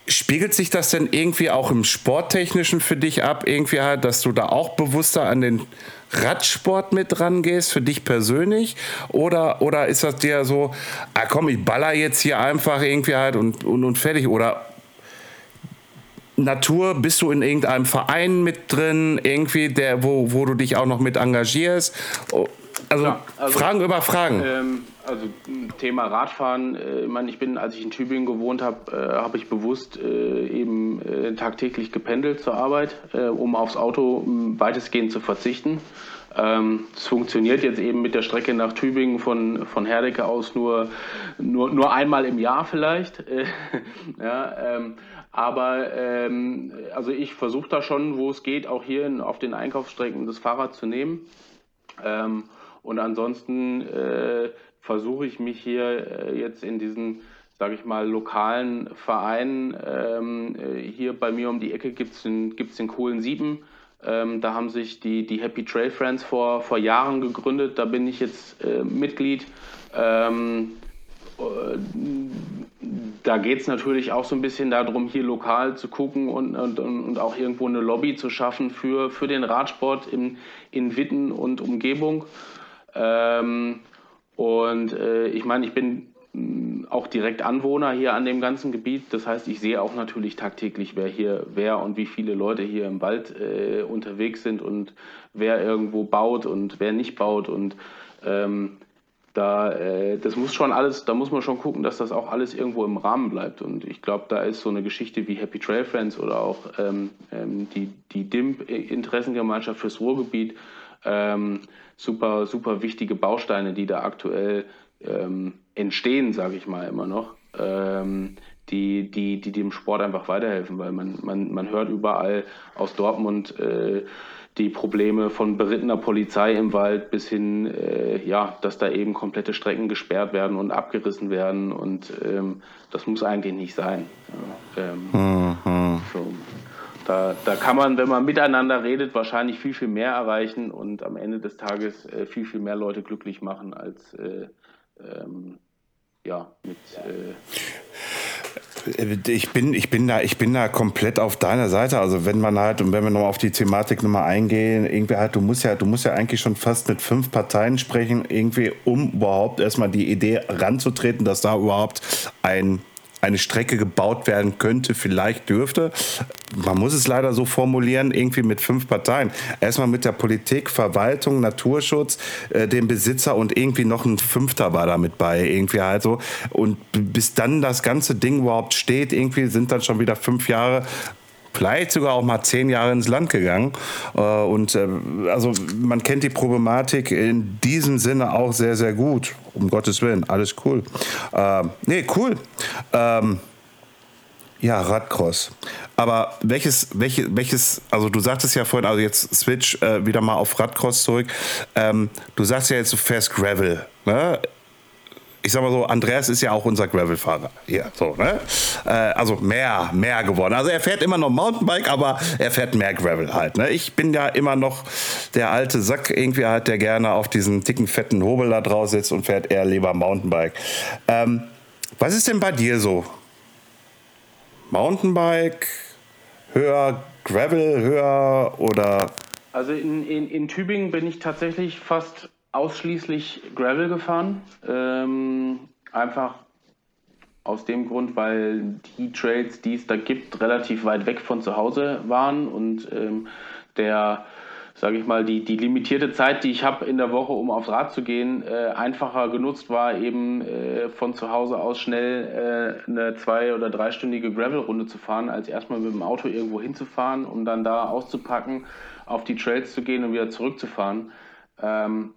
spiegelt sich das denn irgendwie auch im Sporttechnischen für dich ab, irgendwie halt, dass du da auch bewusster an den Radsport mit rangehst, für dich persönlich? Oder, oder ist das dir so, ah komm, ich baller jetzt hier einfach irgendwie halt und, und, und fertig? Oder Natur, bist du in irgendeinem Verein mit drin, irgendwie, der, wo, wo du dich auch noch mit engagierst? Also, ja, also Fragen über Fragen. Ähm Also Thema Radfahren, äh, ich meine, ich bin, als ich in Tübingen gewohnt habe, äh, habe ich bewusst äh, eben äh, tagtäglich gependelt zur Arbeit, äh, um aufs Auto weitestgehend zu verzichten. Es ähm, funktioniert jetzt eben mit der Strecke nach Tübingen von, von Herdecke aus nur, nur, nur einmal im Jahr vielleicht. Äh, ja, ähm, aber ähm, also ich versuche da schon, wo es geht, auch hier in, auf den Einkaufsstrecken das Fahrrad zu nehmen. Ähm, und ansonsten äh, versuche ich mich hier jetzt in diesen, sage ich mal, lokalen Vereinen, ähm, hier bei mir um die Ecke gibt es den, den coolen Sieben, ähm, da haben sich die, die Happy Trail Friends vor, vor Jahren gegründet, da bin ich jetzt äh, Mitglied. Ähm, äh, da geht es natürlich auch so ein bisschen darum, hier lokal zu gucken und, und, und auch irgendwo eine Lobby zu schaffen für, für den Radsport in, in Witten und Umgebung. Ähm, Und äh, ich meine, ich bin mh, auch direkt Anwohner hier an dem ganzen Gebiet. Das heißt, ich sehe auch natürlich tagtäglich, wer hier wer und wie viele Leute hier im Wald äh, unterwegs sind und wer irgendwo baut und wer nicht baut. Und ähm, da äh, das muss schon alles, da muss man schon gucken, dass das auch alles irgendwo im Rahmen bleibt. Und ich glaube, da ist so eine Geschichte wie Happy Trail Friends oder auch ähm, ähm, die, die D I M P-Interessengemeinschaft fürs Ruhrgebiet, Ähm, super, super wichtige Bausteine, die da aktuell ähm, entstehen, sage ich mal immer noch, ähm, die, die, die dem Sport einfach weiterhelfen, weil man, man, man hört überall aus Dortmund äh, die Probleme von berittener Polizei im Wald bis hin, äh, ja, dass da eben komplette Strecken gesperrt werden und abgerissen werden und ähm, das muss eigentlich nicht sein. Ja, ähm, mhm. so. Da, da kann man, wenn man miteinander redet, wahrscheinlich viel, viel mehr erreichen und am Ende des Tages äh, viel, viel mehr Leute glücklich machen als äh, ähm, ja, mit... Äh ich, bin, ich, bin da, ich bin da komplett auf deiner Seite. Also wenn man halt, und wenn wir nochmal auf die Thematik nochmal eingehen, irgendwie halt, du musst ja, du musst ja eigentlich schon fast mit fünf Parteien sprechen, irgendwie, um überhaupt erstmal die Idee ranzutreten, dass da überhaupt ein... eine Strecke gebaut werden könnte, vielleicht dürfte. Man muss es leider so formulieren, irgendwie mit fünf Parteien. Erstmal mit der Politik, Verwaltung, Naturschutz, äh, dem Besitzer und irgendwie noch ein Fünfter war da mit bei, irgendwie halt so. Und bis dann das ganze Ding überhaupt steht, irgendwie sind dann schon wieder fünf Jahre, vielleicht sogar auch mal zehn Jahre ins Land gegangen. Und also man kennt die Problematik in diesem Sinne auch sehr, sehr gut. Um Gottes Willen, alles cool. Ähm, nee, cool. Ähm, ja, Radcross. Aber welches, welches, welches, also du sagtest ja vorhin, also jetzt Switch äh, wieder mal auf Radcross zurück. Ähm, du sagst ja jetzt, du fährst Gravel, ne? Ich sag mal so, Andreas ist ja auch unser Gravelfahrer hier, so, ne? Äh, also mehr, mehr geworden. Also er fährt immer noch Mountainbike, aber er fährt mehr Gravel halt, ne? Ich bin ja immer noch der alte Sack irgendwie halt, der gerne auf diesem dicken, fetten Hobel da drauf sitzt und fährt eher lieber Mountainbike. Ähm, was ist denn bei dir so? Mountainbike, höher, Gravel höher oder? Also in, in, in Tübingen bin ich tatsächlich fast ausschließlich Gravel gefahren, ähm, einfach aus dem Grund, weil die Trails, die es da gibt, relativ weit weg von zu Hause waren und ähm, der, sage ich mal, die, die limitierte Zeit, die ich habe in der Woche, um aufs Rad zu gehen, äh, einfacher genutzt war, eben äh, von zu Hause aus schnell äh, eine zwei- oder dreistündige Gravel-Runde zu fahren, als erstmal mit dem Auto irgendwo hinzufahren, um dann da auszupacken, auf die Trails zu gehen und wieder zurückzufahren.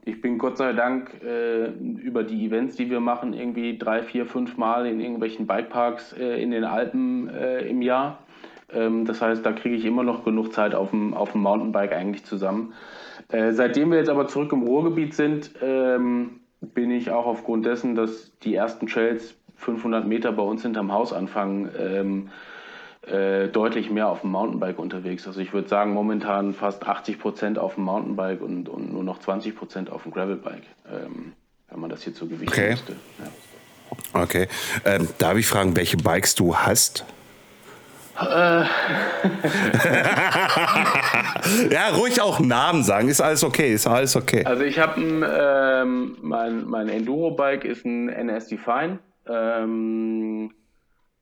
Ich bin Gott sei Dank äh, über die Events, die wir machen, irgendwie drei, vier, fünf Mal in irgendwelchen Bikeparks äh, in den Alpen äh, im Jahr. Ähm, das heißt, da kriege ich immer noch genug Zeit auf dem, auf dem Mountainbike eigentlich zusammen. Äh, seitdem wir jetzt aber zurück im Ruhrgebiet sind, ähm, bin ich auch aufgrund dessen, dass die ersten Trails fünfhundert Meter bei uns hinterm Haus anfangen, ähm, äh, deutlich mehr auf dem Mountainbike unterwegs. Also ich würde sagen, momentan fast achtzig Prozent auf dem Mountainbike und, und nur noch zwanzig Prozent auf dem Gravelbike, ähm, wenn man das hier so gewichten okay. müsste. Ja. Okay. Ähm, darf ich fragen, welche Bikes du hast? Äh. Ja, ruhig auch Namen sagen. Ist alles okay, ist alles okay. Also ich habe ein, ähm, mein, mein Enduro-Bike ist ein N S Define. Ähm,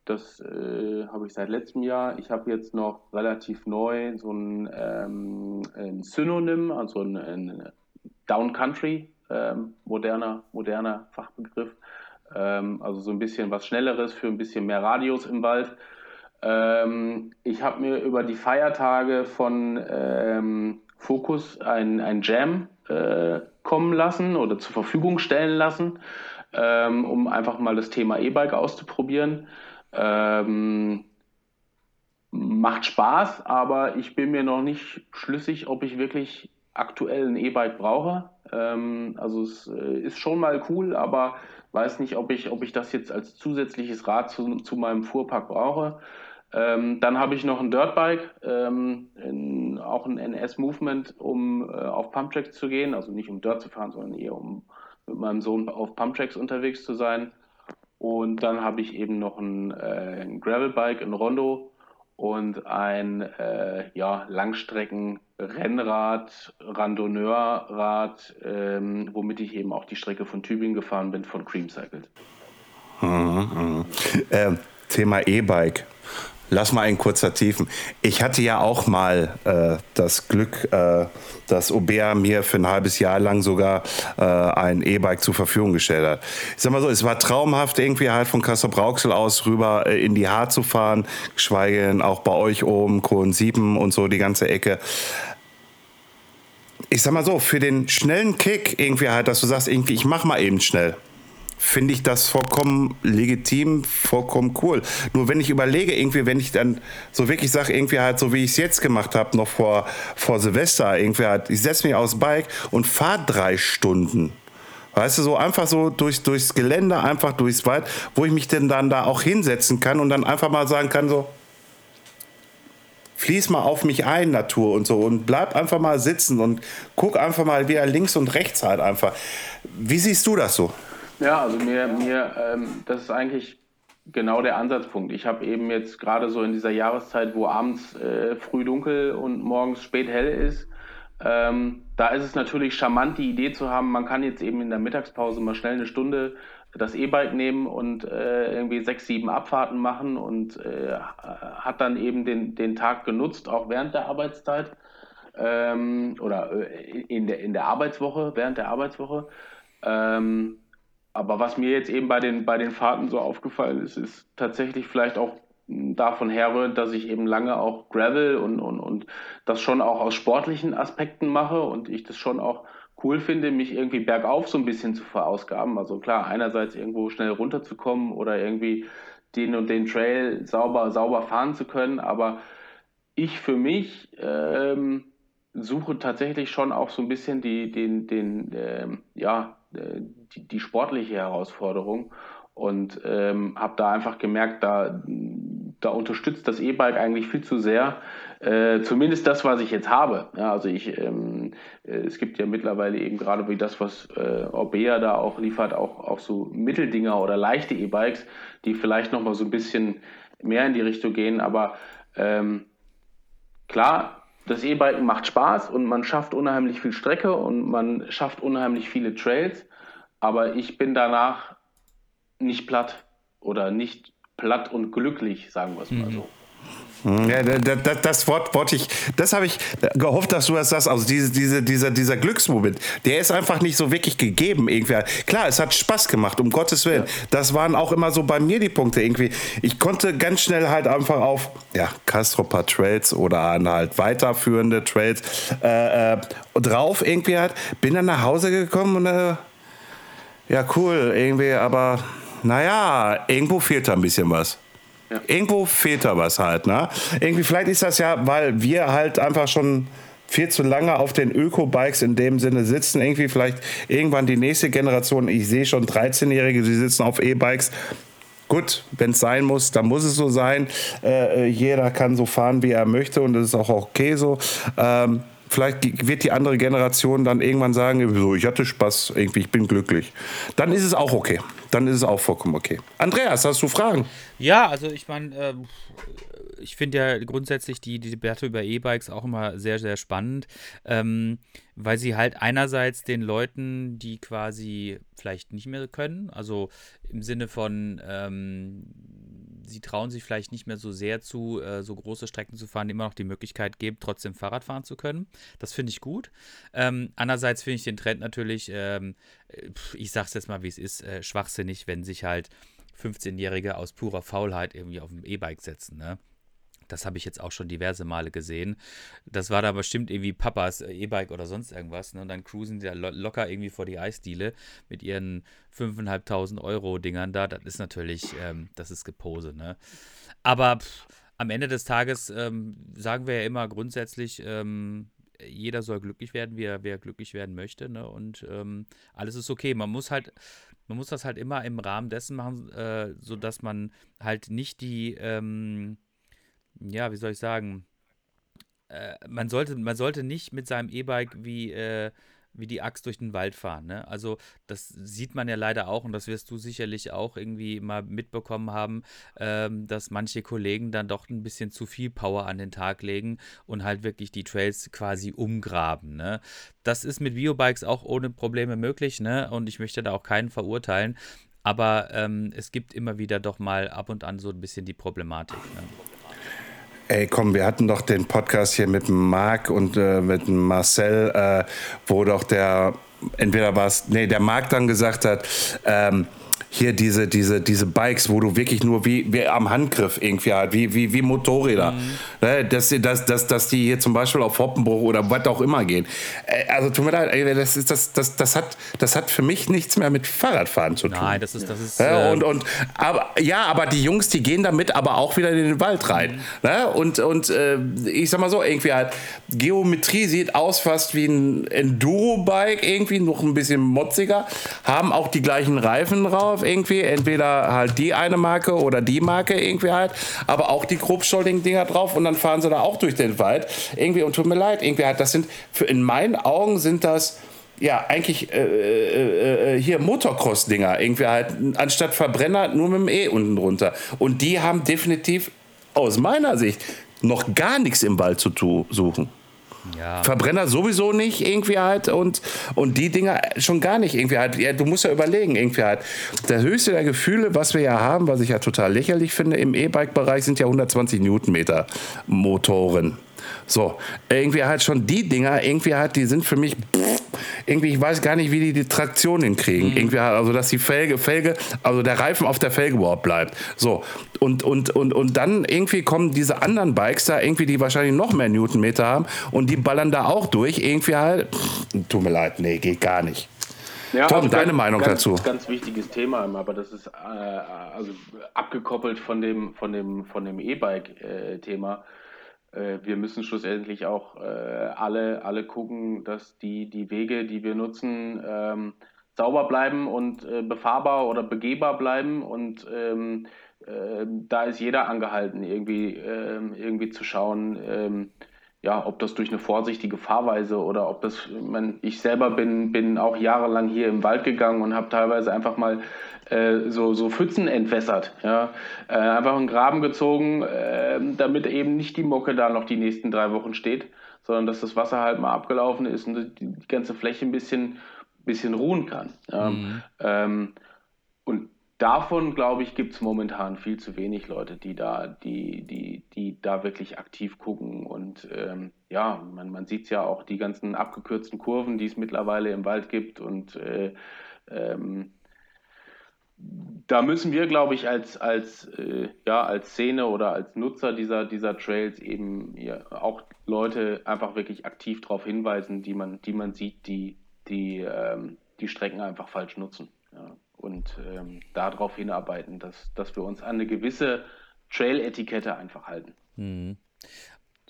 das äh, habe ich seit letztem Jahr. Ich habe jetzt noch relativ neu so ein, ähm, ein Synonym, also ein, ein Downcountry, ähm, moderner, moderner Fachbegriff. Also so ein bisschen was Schnelleres für ein bisschen mehr Radius im Wald. Ähm, ich habe mir über die Feiertage von ähm, Focus ein, ein Jam äh, kommen lassen oder zur Verfügung stellen lassen, ähm, um einfach mal das Thema E-Bike auszuprobieren. Ähm, macht Spaß, aber ich bin mir noch nicht schlüssig, ob ich wirklich aktuell ein E-Bike brauche. Ähm, also es ist schon mal cool, aber weiß nicht, ob ich, ob ich das jetzt als zusätzliches Rad zu, zu meinem Fuhrpark brauche. Ähm, dann habe ich noch ein Dirtbike, ähm, in, auch ein N S-Movement, um äh, auf Pumptracks zu gehen. Also nicht um Dirt zu fahren, sondern eher um mit meinem Sohn auf Pumptracks unterwegs zu sein. Und dann habe ich eben noch ein, äh, ein Gravelbike, ein Rondo und ein äh, ja, Langstrecken-Rennrad, Randonneurrad, ähm, womit ich eben auch die Strecke von Tübingen gefahren bin, von Cream Cycled. Mhm, mh. äh, Thema E-Bike. Lass mal einen kurz vertiefen. Ich hatte ja auch mal äh, das Glück, äh, dass Orbea mir für ein halbes Jahr lang sogar äh, ein E-Bike zur Verfügung gestellt hat. Ich sag mal so, es war traumhaft, irgendwie halt von Kassel-Brauxel aus rüber äh, in die Haar zu fahren, geschweige denn auch bei euch oben, Kohlensiepen und so die ganze Ecke. Ich sag mal so, für den schnellen Kick irgendwie halt, dass du sagst, irgendwie, ich mach mal eben schnell, finde ich das vollkommen legitim, vollkommen cool. Nur wenn ich überlege, irgendwie, wenn ich dann so wirklich sage, irgendwie halt so, wie ich es jetzt gemacht habe, noch vor, vor Silvester, irgendwie halt, ich setze mich aufs Bike und fahre drei Stunden. Weißt du, so einfach so durch, durchs Gelände, einfach durchs Wald, wo ich mich denn dann da auch hinsetzen kann und dann einfach mal sagen kann, so, fließ mal auf mich ein, Natur und so, und bleib einfach mal sitzen und guck einfach mal wieder links und rechts halt einfach. Wie siehst du das so? Ja, also mir, mir ähm, das ist eigentlich genau der Ansatzpunkt. Ich habe eben jetzt gerade so in dieser Jahreszeit, wo abends äh, früh dunkel und morgens spät hell ist, ähm, da ist es natürlich charmant, die Idee zu haben, man kann jetzt eben in der Mittagspause mal schnell eine Stunde das E-Bike nehmen und äh, irgendwie sechs, sieben Abfahrten machen und äh, hat dann eben den, den Tag genutzt, auch während der Arbeitszeit ähm, oder in der, in der Arbeitswoche, während der Arbeitswoche. Ähm, Aber was mir jetzt eben bei den, bei den Fahrten so aufgefallen ist, ist tatsächlich vielleicht auch davon herrührend, dass ich eben lange auch Gravel und, und, und das schon auch aus sportlichen Aspekten mache und ich das schon auch cool finde, mich irgendwie bergauf so ein bisschen zu verausgaben. Also klar, einerseits irgendwo schnell runterzukommen oder irgendwie den und den Trail sauber, sauber fahren zu können, aber ich für mich ähm, suche tatsächlich schon auch so ein bisschen die, den, den ähm, ja, Die, die sportliche Herausforderung und ähm, habe da einfach gemerkt, da, da unterstützt das E-Bike eigentlich viel zu sehr, äh, zumindest das, was ich jetzt habe. Ja, also ich, ähm, äh, es gibt ja mittlerweile eben gerade wie das, was äh, Orbea da auch liefert, auch, auch so Mitteldinger oder leichte E-Bikes, die vielleicht nochmal so ein bisschen mehr in die Richtung gehen, aber ähm, klar, das E-Biken macht Spaß und man schafft unheimlich viel Strecke und man schafft unheimlich viele Trails, aber ich bin danach nicht platt oder nicht platt und glücklich, sagen wir es mal so. Ja, das, das Wort, Wort ich, das habe ich gehofft, dass du das sagst. Also diese, diese, dieser, dieser Glücksmoment, der ist einfach nicht so wirklich gegeben irgendwie. Klar, es hat Spaß gemacht, um Gottes Willen. Ja. Das waren auch immer so bei mir die Punkte irgendwie. Ich konnte ganz schnell halt einfach auf, ja, Castroper Trails oder an halt weiterführende Trails äh, äh, drauf irgendwie halt. Bin dann nach Hause gekommen und äh, ja cool irgendwie, aber naja, irgendwo fehlt da ein bisschen was. Ja. Irgendwo fehlt da was halt, ne? Irgendwie, vielleicht ist das ja, weil wir halt einfach schon viel zu lange auf den Öko-Bikes in dem Sinne sitzen. Irgendwie vielleicht irgendwann die nächste Generation, ich sehe schon dreizehnjährige, die sitzen auf E-Bikes. Gut, wenn es sein muss, dann muss es so sein. Äh, jeder kann so fahren, wie er möchte und das ist auch okay so. Ähm, vielleicht wird die andere Generation dann irgendwann sagen, so, ich hatte Spaß, irgendwie, ich bin glücklich. Dann ist es auch okay. Dann ist es auch vollkommen okay. Andreas, hast du Fragen? Ja, also ich meine, äh, ich finde ja grundsätzlich die, die Debatte über E-Bikes auch immer sehr, sehr spannend, ähm, weil sie halt einerseits den Leuten, die quasi vielleicht nicht mehr können, also im Sinne von, ähm, sie trauen sich vielleicht nicht mehr so sehr zu, äh, so große Strecken zu fahren, die immer noch die Möglichkeit geben, trotzdem Fahrrad fahren zu können. Das finde ich gut. Ähm, andererseits finde ich den Trend natürlich, ähm, ich sag's jetzt mal, wie es ist, äh, schwachsinnig, wenn sich halt fünfzehnjährige aus purer Faulheit irgendwie auf dem E-Bike setzen, ne? Das habe ich jetzt auch schon diverse Male gesehen. Das war da bestimmt irgendwie Papas E-Bike oder sonst irgendwas. Ne? Und dann cruisen die da lo- locker irgendwie vor die Eisdiele mit ihren fünftausendfünfhundert Euro Dingern da. Das ist natürlich, ähm, das ist Gepose. Ne? Aber pff, am Ende des Tages ähm, sagen wir ja immer grundsätzlich, ähm, jeder soll glücklich werden, wie er, wie er glücklich werden möchte. Ne? Und ähm, alles ist okay. Man muss halt, man muss das halt immer im Rahmen dessen machen, äh, sodass man halt nicht die... Ähm, ja, wie soll ich sagen, äh, man sollte, man sollte nicht mit seinem E-Bike wie, äh, wie die Axt durch den Wald fahren, ne? Also das sieht man ja leider auch und das wirst du sicherlich auch irgendwie mal mitbekommen haben, ähm, dass manche Kollegen dann doch ein bisschen zu viel Power an den Tag legen und halt wirklich die Trails quasi umgraben, ne? Das ist mit Biobikes auch ohne Probleme möglich, ne? Und ich möchte da auch keinen verurteilen, aber ähm, es gibt immer wieder doch mal ab und an so ein bisschen die Problematik, ne? Ey, komm, wir hatten doch den Podcast hier mit Marc und äh, mit Marcel, äh, wo doch der, entweder war es, nee, der Marc dann gesagt hat, ähm, hier diese, diese, diese Bikes, wo du wirklich nur wie, wie am Handgriff irgendwie halt, wie, wie, wie Motorräder, mhm. ne, dass, dass, dass, dass die hier zum Beispiel auf Hoppenbruch oder was auch immer gehen. Also tut mir leid, das, ist, das, das, das, hat, das hat für mich nichts mehr mit Fahrradfahren zu tun. Nein, das ist... Das ist ja, und, und, aber, ja, aber die Jungs, die gehen damit aber auch wieder in den Wald rein. Mhm. Ne? Und, und ich sag mal so, irgendwie halt, Geometrie sieht aus fast wie ein Enduro-Bike, irgendwie noch ein bisschen motziger, haben auch die gleichen Reifen drauf, irgendwie, entweder halt die eine Marke oder die Marke irgendwie halt, aber auch die grobschuldigen Dinger drauf und dann fahren sie da auch durch den Wald irgendwie und tut mir leid, irgendwie halt, das sind, für, in meinen Augen sind das ja eigentlich äh, äh, hier Motocross-Dinger irgendwie halt, anstatt Verbrenner nur mit dem E unten drunter und die haben definitiv aus meiner Sicht noch gar nichts im Wald zu tu- suchen. Ja. Verbrenner sowieso nicht irgendwie halt und, und die Dinger schon gar nicht irgendwie halt. Ja, du musst ja überlegen irgendwie halt. Das höchste der Gefühle, was wir ja haben, was ich ja total lächerlich finde im E-Bike-Bereich, sind ja hundertzwanzig Newtonmeter Motoren. So, irgendwie halt schon die Dinger, irgendwie halt, die sind für mich, pff, irgendwie, ich weiß gar nicht, wie die die Traktion hinkriegen. Mhm. Irgendwie halt, also dass die Felge, Felge, also der Reifen auf der Felge überhaupt bleibt. So, und, und, und, und dann irgendwie kommen diese anderen Bikes da irgendwie, die wahrscheinlich noch mehr Newtonmeter haben und die ballern da auch durch, irgendwie halt, pff, tut mir leid, nee, geht gar nicht. Ja, Tom, also deine ganz, Meinung ganz, dazu? Das ist ein ganz wichtiges Thema, aber das ist äh, also abgekoppelt von dem, von dem, von dem E-Bike-Thema. Wir müssen schlussendlich auch äh, alle, alle gucken, dass die, die Wege, die wir nutzen, ähm, sauber bleiben und äh, befahrbar oder begehbar bleiben. Und ähm, äh, da ist jeder angehalten, irgendwie, ähm, irgendwie zu schauen, ähm, ja, ob das durch eine vorsichtige Fahrweise oder ob das, ich meine, ich selber bin, bin auch jahrelang hier im Wald gegangen und habe teilweise einfach mal So, so Pfützen entwässert, ja, äh, einfach einen Graben gezogen, äh, damit eben nicht die Mucke da noch die nächsten drei Wochen steht, sondern dass das Wasser halt mal abgelaufen ist und die ganze Fläche ein bisschen, bisschen ruhen kann. Ja. Mhm. Ähm, und davon, glaube ich, gibt es momentan viel zu wenig Leute, die da, die, die, die da wirklich aktiv gucken. Und ähm, ja, man, man sieht es ja auch, die ganzen abgekürzten Kurven, die es mittlerweile im Wald gibt und äh, ähm, da müssen wir, glaube ich, als, als, äh, ja, als Szene oder als Nutzer dieser, dieser Trails eben ja, auch Leute einfach wirklich aktiv darauf hinweisen, die man, die man sieht, die die, ähm, die Strecken einfach falsch nutzen. Ja. Und ähm, darauf hinarbeiten, dass, dass wir uns an eine gewisse Trail-Etikette einfach halten. Mhm.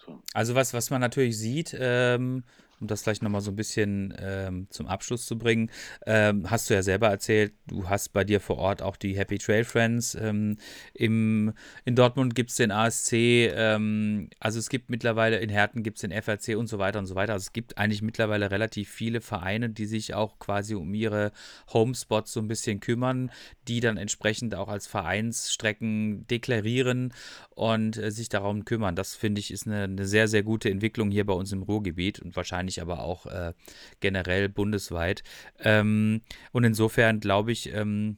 So. Also was, was man natürlich sieht, ähm, um das gleich nochmal so ein bisschen ähm, zum Abschluss zu bringen, ähm, hast du ja selber erzählt, du hast bei dir vor Ort auch die Happy Trail Friends. Ähm, im, in Dortmund gibt es den A S C, ähm, also es gibt mittlerweile, in Herten gibt es den F R C und so weiter und so weiter. Also es gibt eigentlich mittlerweile relativ viele Vereine, die sich auch quasi um ihre Homespots so ein bisschen kümmern, die dann entsprechend auch als Vereinsstrecken deklarieren und äh, sich darum kümmern. Das finde ich ist eine, eine sehr, sehr gute Entwicklung hier bei uns im Ruhrgebiet und wahrscheinlich aber auch äh, generell bundesweit. Ähm, und insofern glaube ich, ähm,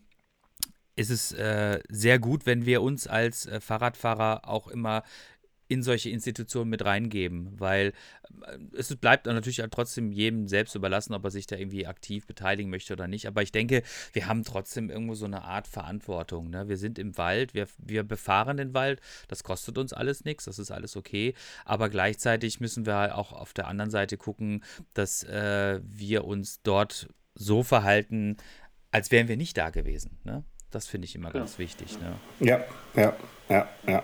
ist es äh, sehr gut, wenn wir uns als äh, Fahrradfahrer auch immer in solche Institutionen mit reingeben, weil es bleibt natürlich trotzdem jedem selbst überlassen, ob er sich da irgendwie aktiv beteiligen möchte oder nicht. Aber ich denke, wir haben trotzdem irgendwo so eine Art Verantwortung. Ne? Wir sind im Wald, wir, wir befahren den Wald, das kostet uns alles nichts, das ist alles okay. Aber gleichzeitig müssen wir auch auf der anderen Seite gucken, dass äh, wir uns dort so verhalten, als wären wir nicht da gewesen. Ne? Das finde ich immer ja. ganz wichtig. Ne? Ja, ja, ja, ja.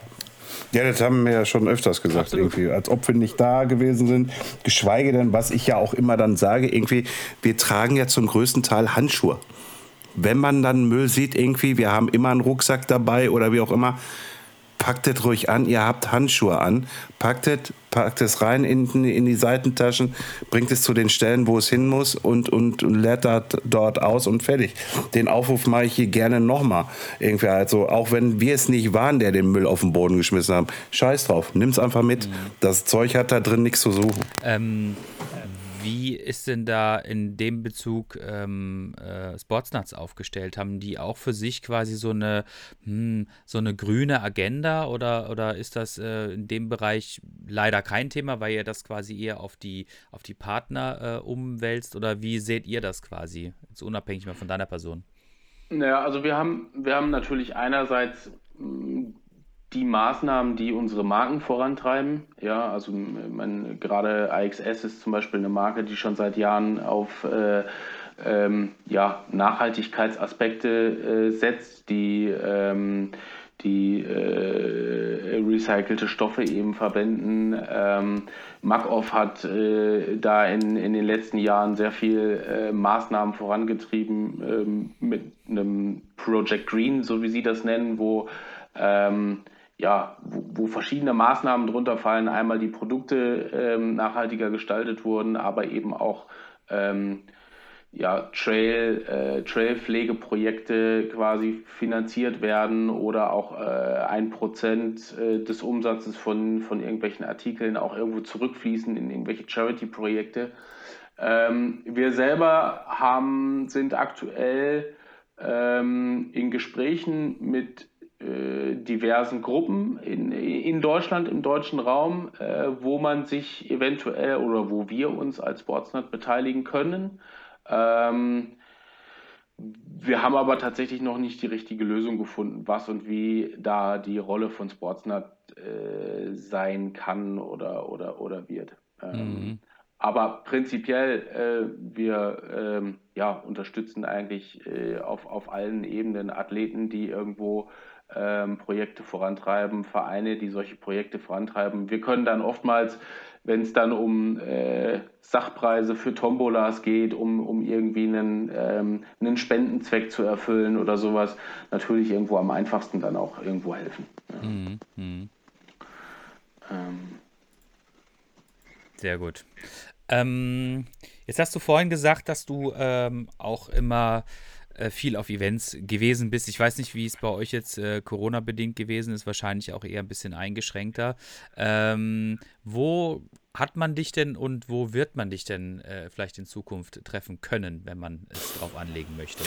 Ja, das haben wir ja schon öfters gesagt, irgendwie, als ob wir nicht da gewesen sind, geschweige denn, was ich ja auch immer dann sage, irgendwie, wir tragen ja zum größten Teil Handschuhe. Wenn man dann Müll sieht, irgendwie, wir haben immer einen Rucksack dabei oder wie auch immer, packt es ruhig an, ihr habt Handschuhe an, packt es, packt es rein in, in die Seitentaschen, bringt es zu den Stellen, wo es hin muss und, und, und lettert dort aus und fertig. Den Aufruf mache ich hier gerne nochmal. Irgendwie halt so, auch wenn wir es nicht waren, der den Müll auf den Boden geschmissen haben. Scheiß drauf, nimm's einfach mit. Mhm. Das Zeug hat da drin nichts zu suchen. Ähm, wie ist denn da in dem Bezug ähm, äh, Sportsnuts aufgestellt? Haben die auch für sich quasi so eine, hm, so eine grüne Agenda oder, oder ist das äh, in dem Bereich leider kein Thema, weil ihr das quasi eher auf die, auf die Partner äh, umwälzt? Oder wie seht ihr das quasi? Jetzt unabhängig mal von deiner Person. Naja, also wir haben, wir haben natürlich einerseits mh, die Maßnahmen, die unsere Marken vorantreiben, ja, also man, gerade A X S ist zum Beispiel eine Marke, die schon seit Jahren auf äh, ähm, ja, Nachhaltigkeitsaspekte äh, setzt, die, ähm, die äh, recycelte Stoffe eben verwenden. Ähm, Muc-Off hat äh, da in, in den letzten Jahren sehr viel äh, Maßnahmen vorangetrieben ähm, mit einem Project Green, so wie sie das nennen, wo ähm, ja, wo, wo verschiedene Maßnahmen drunter fallen, einmal die Produkte ähm, nachhaltiger gestaltet wurden, aber eben auch ähm, ja, Trail, äh, Trailpflegeprojekte quasi finanziert werden oder auch ein äh, Prozent äh, des Umsatzes von, von irgendwelchen Artikeln auch irgendwo zurückfließen in irgendwelche Charity-Projekte. Ähm, wir selber haben, sind aktuell ähm, in Gesprächen mit diversen Gruppen in, in Deutschland, im deutschen Raum, äh, wo man sich eventuell oder wo wir uns als Sportsnut beteiligen können. Ähm, wir haben aber tatsächlich noch nicht die richtige Lösung gefunden, was und wie da die Rolle von Sportsnut äh, sein kann oder, oder, oder wird. Ähm, mhm. Aber prinzipiell, äh, wir ähm, ja, unterstützen eigentlich äh, auf, auf allen Ebenen Athleten, die irgendwo Ähm, Projekte vorantreiben, Vereine, die solche Projekte vorantreiben. Wir können dann oftmals, wenn es dann um äh, Sachpreise für Tombolas geht, um, um irgendwie einen, ähm, einen Spendenzweck zu erfüllen oder sowas, natürlich irgendwo am einfachsten dann auch irgendwo helfen. Ja. Mhm. Mhm. Ähm. Sehr gut. Ähm, jetzt hast du vorhin gesagt, dass du ähm, auch immer viel auf Events gewesen bist. Ich weiß nicht, wie es bei euch jetzt äh, Corona-bedingt gewesen ist, wahrscheinlich auch eher ein bisschen eingeschränkter. Ähm, wo hat man dich denn und wo wird man dich denn äh, vielleicht in Zukunft treffen können, wenn man es drauf anlegen möchte?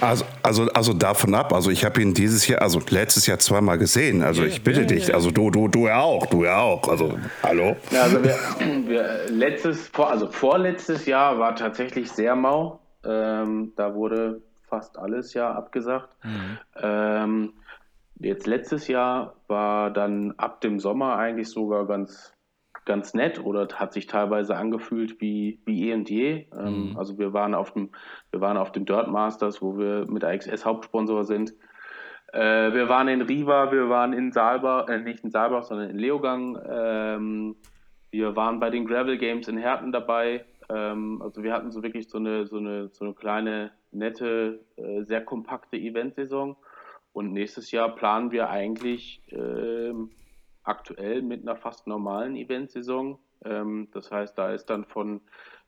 Also, also, also davon ab, also ich habe ihn dieses Jahr, also letztes Jahr zweimal gesehen, also ja, ich bitte ja, dich, ja. also du, du, du ja auch, du ja auch, also hallo. Ja, also wir, wir letztes, also vorletztes Jahr war tatsächlich sehr mau, ähm, da wurde fast alles ja abgesagt. Mhm. Ähm, jetzt letztes Jahr war dann ab dem Sommer eigentlich sogar ganz, ganz nett oder hat sich teilweise angefühlt wie, wie eh und je. Ähm, mhm. Also wir waren auf dem, wir waren auf dem Dirt Masters, wo wir mit A X S Hauptsponsor sind. Äh, wir waren in Riva, wir waren in Saalbach, äh, nicht in Saalbach, sondern in Leogang. Ähm, wir waren bei den Gravel Games in Herten dabei. Ähm, also wir hatten so wirklich so eine, so eine, so eine kleine, nette, äh, sehr kompakte Eventsaison. Und nächstes Jahr planen wir eigentlich äh, aktuell mit einer fast normalen Eventsaison. Ähm, das heißt, da ist dann von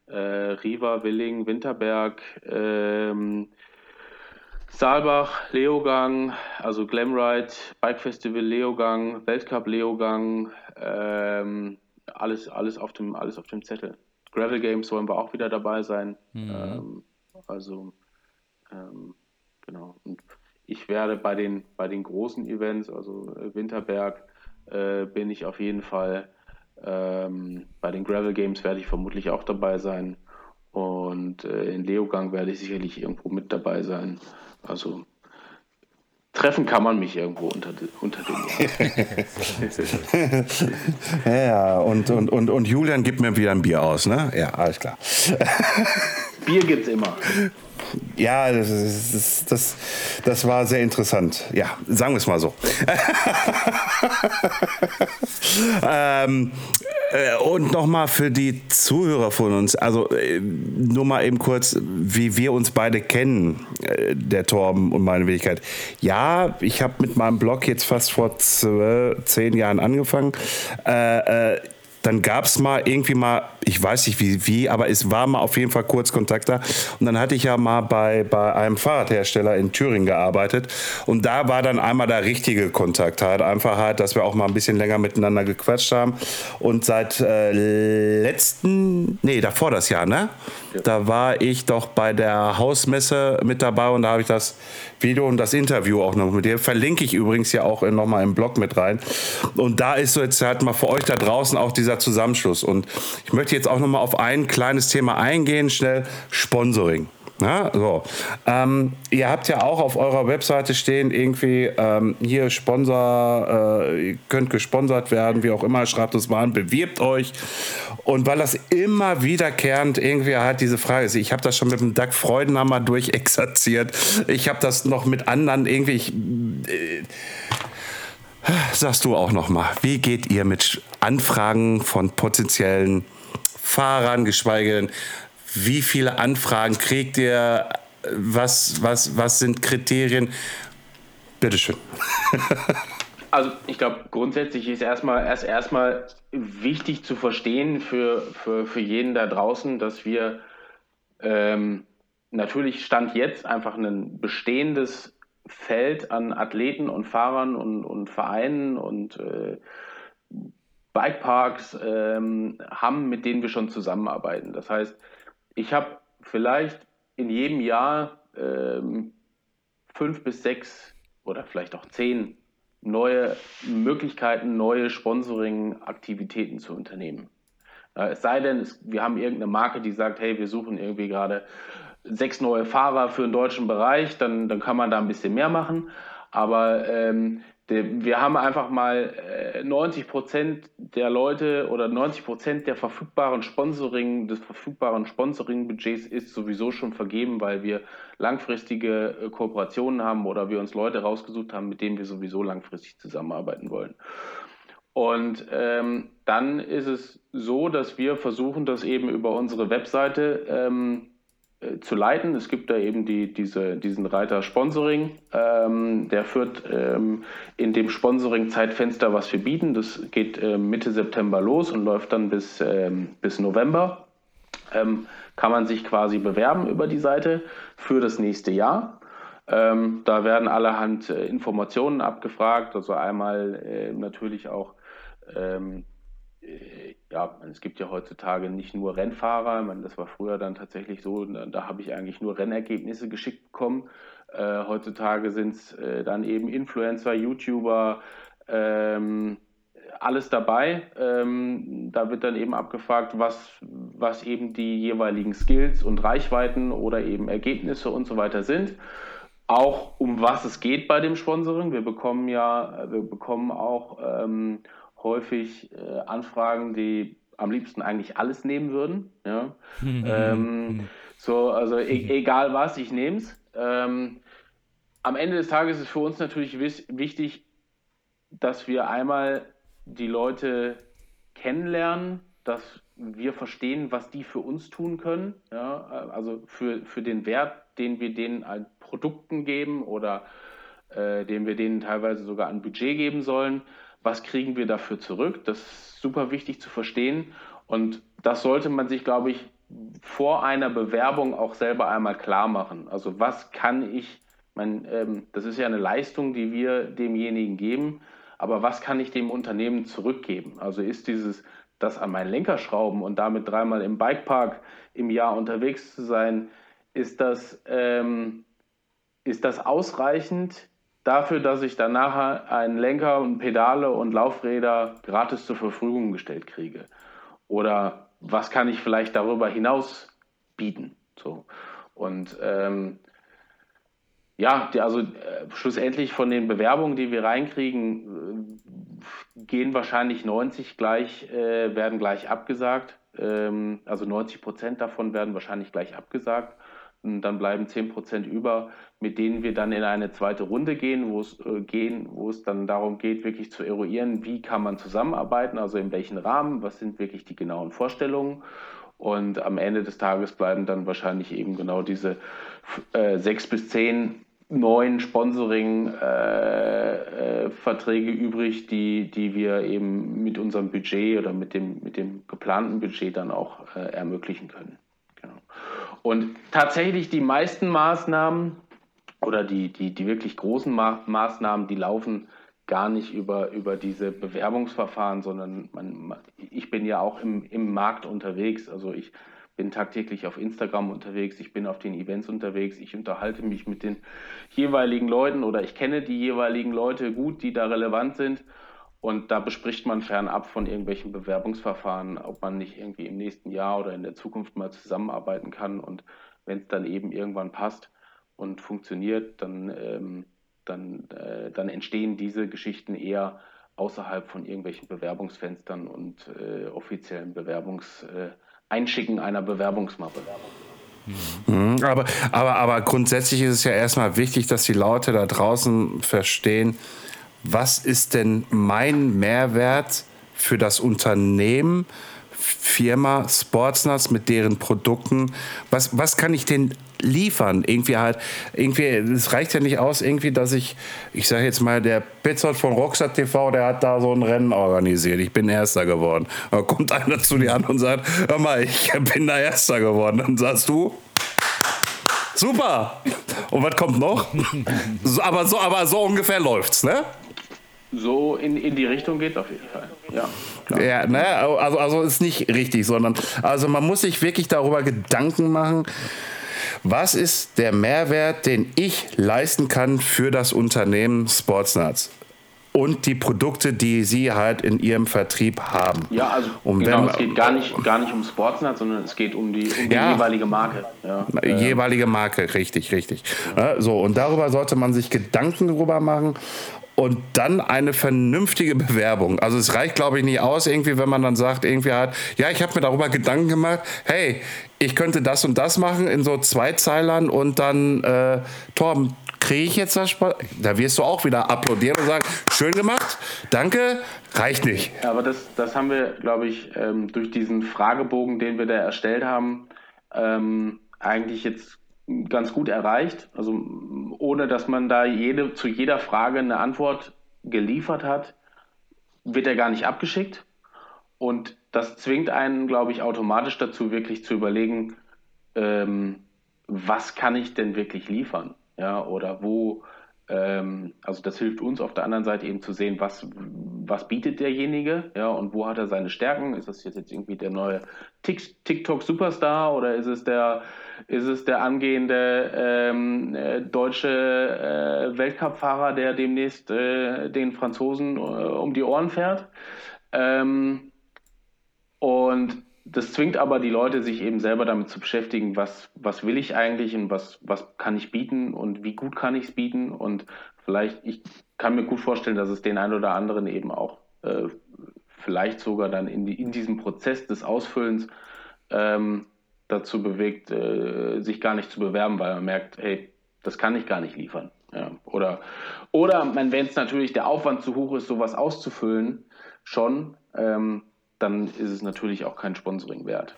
äh, Riva, Willing, Winterberg, ähm, Saalbach, Leogang, also Glamride, Bike Festival Leogang, Weltcup Leogang, ähm, alles, alles, auf dem, alles auf dem Zettel. Gravel Games wollen wir auch wieder dabei sein. Mhm. Ähm, also, ähm, genau. Und ich werde bei den, bei den großen Events, also Winterberg, äh, bin ich auf jeden Fall, ähm, bei den Gravel Games werde ich vermutlich auch dabei sein. Und äh, in Leogang werde ich sicherlich irgendwo mit dabei sein. Also treffen kann man mich irgendwo unter, unter dem Jahr. Ja, und, und, und, und Julian gibt mir wieder ein Bier aus, ne? Ja, alles klar. Bier gibt's immer. Ja, das, das, das, das war sehr interessant. Ja, sagen wir es mal so. ähm, äh, und nochmal für die Zuhörer von uns, also äh, nur mal eben kurz, wie wir uns beide kennen, äh, der Torben und meine Wenigkeit. Ja, ich habe mit meinem Blog jetzt fast vor zwölf, zehn Jahren angefangen. Äh, äh, Dann gab es mal irgendwie mal, ich weiß nicht wie, wie, aber es war mal auf jeden Fall kurz Kontakt da. Und dann hatte ich ja mal bei, bei einem Fahrradhersteller in Thüringen gearbeitet. Und da war dann einmal der richtige Kontakt halt. Einfach halt, dass wir auch mal ein bisschen länger miteinander gequatscht haben. Und seit äh, letzten, nee, davor das Jahr, ne? Ja. Da war ich doch bei der Hausmesse mit dabei und da habe ich das Video und das Interview auch noch mit dir. Verlinke ich übrigens ja auch nochmal im Blog mit rein. Und da ist so jetzt halt mal für euch da draußen auch diese Zusammenschluss. Und ich möchte jetzt auch noch mal auf ein kleines Thema eingehen, schnell Sponsoring. Ja, so. ähm, ihr habt ja auch auf eurer Webseite stehen, irgendwie ähm, hier Sponsor, äh, ihr könnt gesponsert werden, wie auch immer, schreibt uns mal an, bewirbt euch. Und weil das immer wiederkehrend irgendwie halt diese Frage ist, ich habe das schon mit dem Doug Freudenhammer durchexerziert, ich habe das noch mit anderen irgendwie, ich, äh, sagst du auch noch mal, wie geht ihr mit Anfragen von potenziellen Fahrern, geschweige denn, wie viele Anfragen kriegt ihr, was, was, was sind Kriterien? Bitteschön. Also ich glaube, grundsätzlich ist erstmal erst erstmal wichtig zu verstehen für, für, für jeden da draußen, dass wir ähm, natürlich Stand jetzt einfach ein bestehendes Feld an Athleten und Fahrern und, und Vereinen und äh, Bikeparks ähm, haben, mit denen wir schon zusammenarbeiten. Das heißt, ich habe vielleicht in jedem Jahr ähm, fünf bis sechs oder vielleicht auch zehn neue Möglichkeiten, neue Sponsoring-Aktivitäten zu unternehmen. Äh, es sei denn, es, wir haben irgendeine Marke, die sagt, hey, wir suchen irgendwie gerade sechs neue Fahrer für den deutschen Bereich, dann, dann kann man da ein bisschen mehr machen. Aber ähm, de, wir haben einfach mal äh, neunzig Prozent der Leute oder neunzig Prozent der verfügbaren Sponsoring, des verfügbaren Sponsoring-Budgets ist sowieso schon vergeben, weil wir langfristige äh, Kooperationen haben oder wir uns Leute rausgesucht haben, mit denen wir sowieso langfristig zusammenarbeiten wollen. Und ähm, dann ist es so, dass wir versuchen, das eben über unsere Webseite ähm, zu leiten. Es gibt da eben die, diese, diesen Reiter Sponsoring. Ähm, der führt ähm, in dem Sponsoring-Zeitfenster, was wir bieten. Das geht äh, Mitte September los und läuft dann bis, ähm, bis November. Ähm, kann man sich quasi bewerben über die Seite für das nächste Jahr. Ähm, da werden allerhand äh, Informationen abgefragt. Also einmal äh, natürlich auch ähm, ja, es gibt ja heutzutage nicht nur Rennfahrer, ich meine, das war früher dann tatsächlich so, da, da habe ich eigentlich nur Rennergebnisse geschickt bekommen. Äh, heutzutage sind es äh, dann eben Influencer, YouTuber, ähm, alles dabei. Ähm, da wird dann eben abgefragt, was, was eben die jeweiligen Skills und Reichweiten oder eben Ergebnisse und so weiter sind. Auch um was es geht bei dem Sponsoring. Wir bekommen ja, wir bekommen auch ähm, häufig äh, Anfragen, die am liebsten eigentlich alles nehmen würden. Ja? ähm, so, also e- egal was, ich nehme es. Ähm, am Ende des Tages ist für uns natürlich wichtig, dass wir einmal die Leute kennenlernen, dass wir verstehen, was die für uns tun können, ja, also für, für den Wert, den wir denen an Produkten geben oder äh, den wir denen teilweise sogar an Budget geben sollen. Was kriegen wir dafür zurück? Das ist super wichtig zu verstehen und das sollte man sich, glaube ich, vor einer Bewerbung auch selber einmal klar machen. Also was kann ich, mein, ähm, das ist ja eine Leistung, die wir demjenigen geben, aber was kann ich dem Unternehmen zurückgeben? Also ist dieses, das an meinen Lenker schrauben und damit dreimal im Bikepark im Jahr unterwegs zu sein, ist das, ähm, ist das ausreichend dafür, dass ich dann nachher einen Lenker und Pedale und Laufräder gratis zur Verfügung gestellt kriege? Oder was kann ich vielleicht darüber hinaus bieten? So. Und ähm, ja, die, also äh, schlussendlich von den Bewerbungen, die wir reinkriegen, äh, gehen wahrscheinlich neunzig gleich, äh, werden gleich abgesagt. Ähm, also neunzig Prozent davon werden wahrscheinlich gleich abgesagt. Und dann bleiben zehn Prozent über, mit denen wir dann in eine zweite Runde gehen, wo es äh, gehen, wo es dann darum geht, wirklich zu eruieren, wie kann man zusammenarbeiten, also in welchen Rahmen, was sind wirklich die genauen Vorstellungen. Und am Ende des Tages bleiben dann wahrscheinlich eben genau diese äh, sechs bis zehn neuen Sponsoring-Verträge äh, äh, übrig, die, die wir eben mit unserem Budget oder mit dem, mit dem geplanten Budget dann auch äh, ermöglichen können. Genau. Und tatsächlich die meisten Maßnahmen oder die, die, die wirklich großen Ma- Maßnahmen, die laufen gar nicht über, über diese Bewerbungsverfahren, sondern man, ich bin ja auch im, im Markt unterwegs. Also ich bin tagtäglich auf Instagram unterwegs, ich bin auf den Events unterwegs, ich unterhalte mich mit den jeweiligen Leuten oder ich kenne die jeweiligen Leute gut, die da relevant sind. Und da bespricht man fernab von irgendwelchen Bewerbungsverfahren, ob man nicht irgendwie im nächsten Jahr oder in der Zukunft mal zusammenarbeiten kann. Und wenn es dann eben irgendwann passt und funktioniert, dann, ähm, dann, äh, dann entstehen diese Geschichten eher außerhalb von irgendwelchen Bewerbungsfenstern und äh, offiziellen Bewerbungs äh, Einschicken einer Bewerbungsmappe. Mhm. Aber, aber, aber grundsätzlich ist es ja erstmal wichtig, dass die Leute da draußen verstehen, was ist denn mein Mehrwert für das Unternehmen, Firma Sportsnuts mit deren Produkten? Was, was kann ich denn liefern? Irgendwie halt, irgendwie, es reicht ja nicht aus, irgendwie, dass ich, ich sage jetzt mal, der Petzold von Rockstar T V, der hat da so ein Rennen organisiert. Ich bin Erster geworden. Da kommt einer zu dir an und sagt, hör mal, ich bin da Erster geworden. Dann sagst du, super. Und was kommt noch? so, aber, so, aber so ungefähr läuft's, ne? So in, in die Richtung geht's auf jeden Fall. Ja, klar. Ja, naja, also, also ist nicht richtig, sondern also man muss sich wirklich darüber Gedanken machen, was ist der Mehrwert, den ich leisten kann für das Unternehmen Sportsnuts und die Produkte, die sie halt in ihrem Vertrieb haben? Ja, also um genau, wenn, es geht gar nicht, gar nicht um Sportsnuts, sondern es geht um die, um die ja, jeweilige Marke. Ja. Jeweilige Marke, richtig, richtig. Ja, so, und darüber sollte man sich Gedanken drüber machen. Und dann eine vernünftige Bewerbung. Also es reicht, glaube ich, nicht aus, irgendwie, wenn man dann sagt, irgendwie halt, ja, ich habe mir darüber Gedanken gemacht, hey, ich könnte das und das machen in so Zweizeilern und dann, äh, Torben, kriege ich jetzt das Spaß? Da wirst du auch wieder applaudieren und sagen, schön gemacht, danke, reicht nicht. Aber das, das haben wir, glaube ich, ähm, durch diesen Fragebogen, den wir da erstellt haben, ähm, eigentlich jetzt ganz gut erreicht, also ohne dass man da jede, zu jeder Frage eine Antwort geliefert hat, wird er gar nicht abgeschickt und das zwingt einen, glaube ich, automatisch dazu, wirklich zu überlegen, ähm, was kann ich denn wirklich liefern, ja, oder wo, ähm, also das hilft uns auf der anderen Seite eben zu sehen, was, was bietet derjenige, ja, und wo hat er seine Stärken, ist das jetzt, jetzt irgendwie der neue TikTok-Superstar oder ist es der ist es der angehende ähm, äh, deutsche äh, Weltcup-Fahrer, der demnächst äh, den Franzosen äh, um die Ohren fährt. Ähm, und das zwingt aber die Leute, sich eben selber damit zu beschäftigen, was, was will ich eigentlich und was, was kann ich bieten und wie gut kann ich es bieten. Und vielleicht, ich kann mir gut vorstellen, dass es den einen oder anderen eben auch äh, vielleicht sogar dann in, die, in diesem Prozess des Ausfüllens ähm, dazu bewegt, äh, sich gar nicht zu bewerben, weil man merkt, hey, das kann ich gar nicht liefern. Ja, oder oder wenn es natürlich der Aufwand zu hoch ist, sowas auszufüllen, schon, ähm, dann ist es natürlich auch kein Sponsoring wert.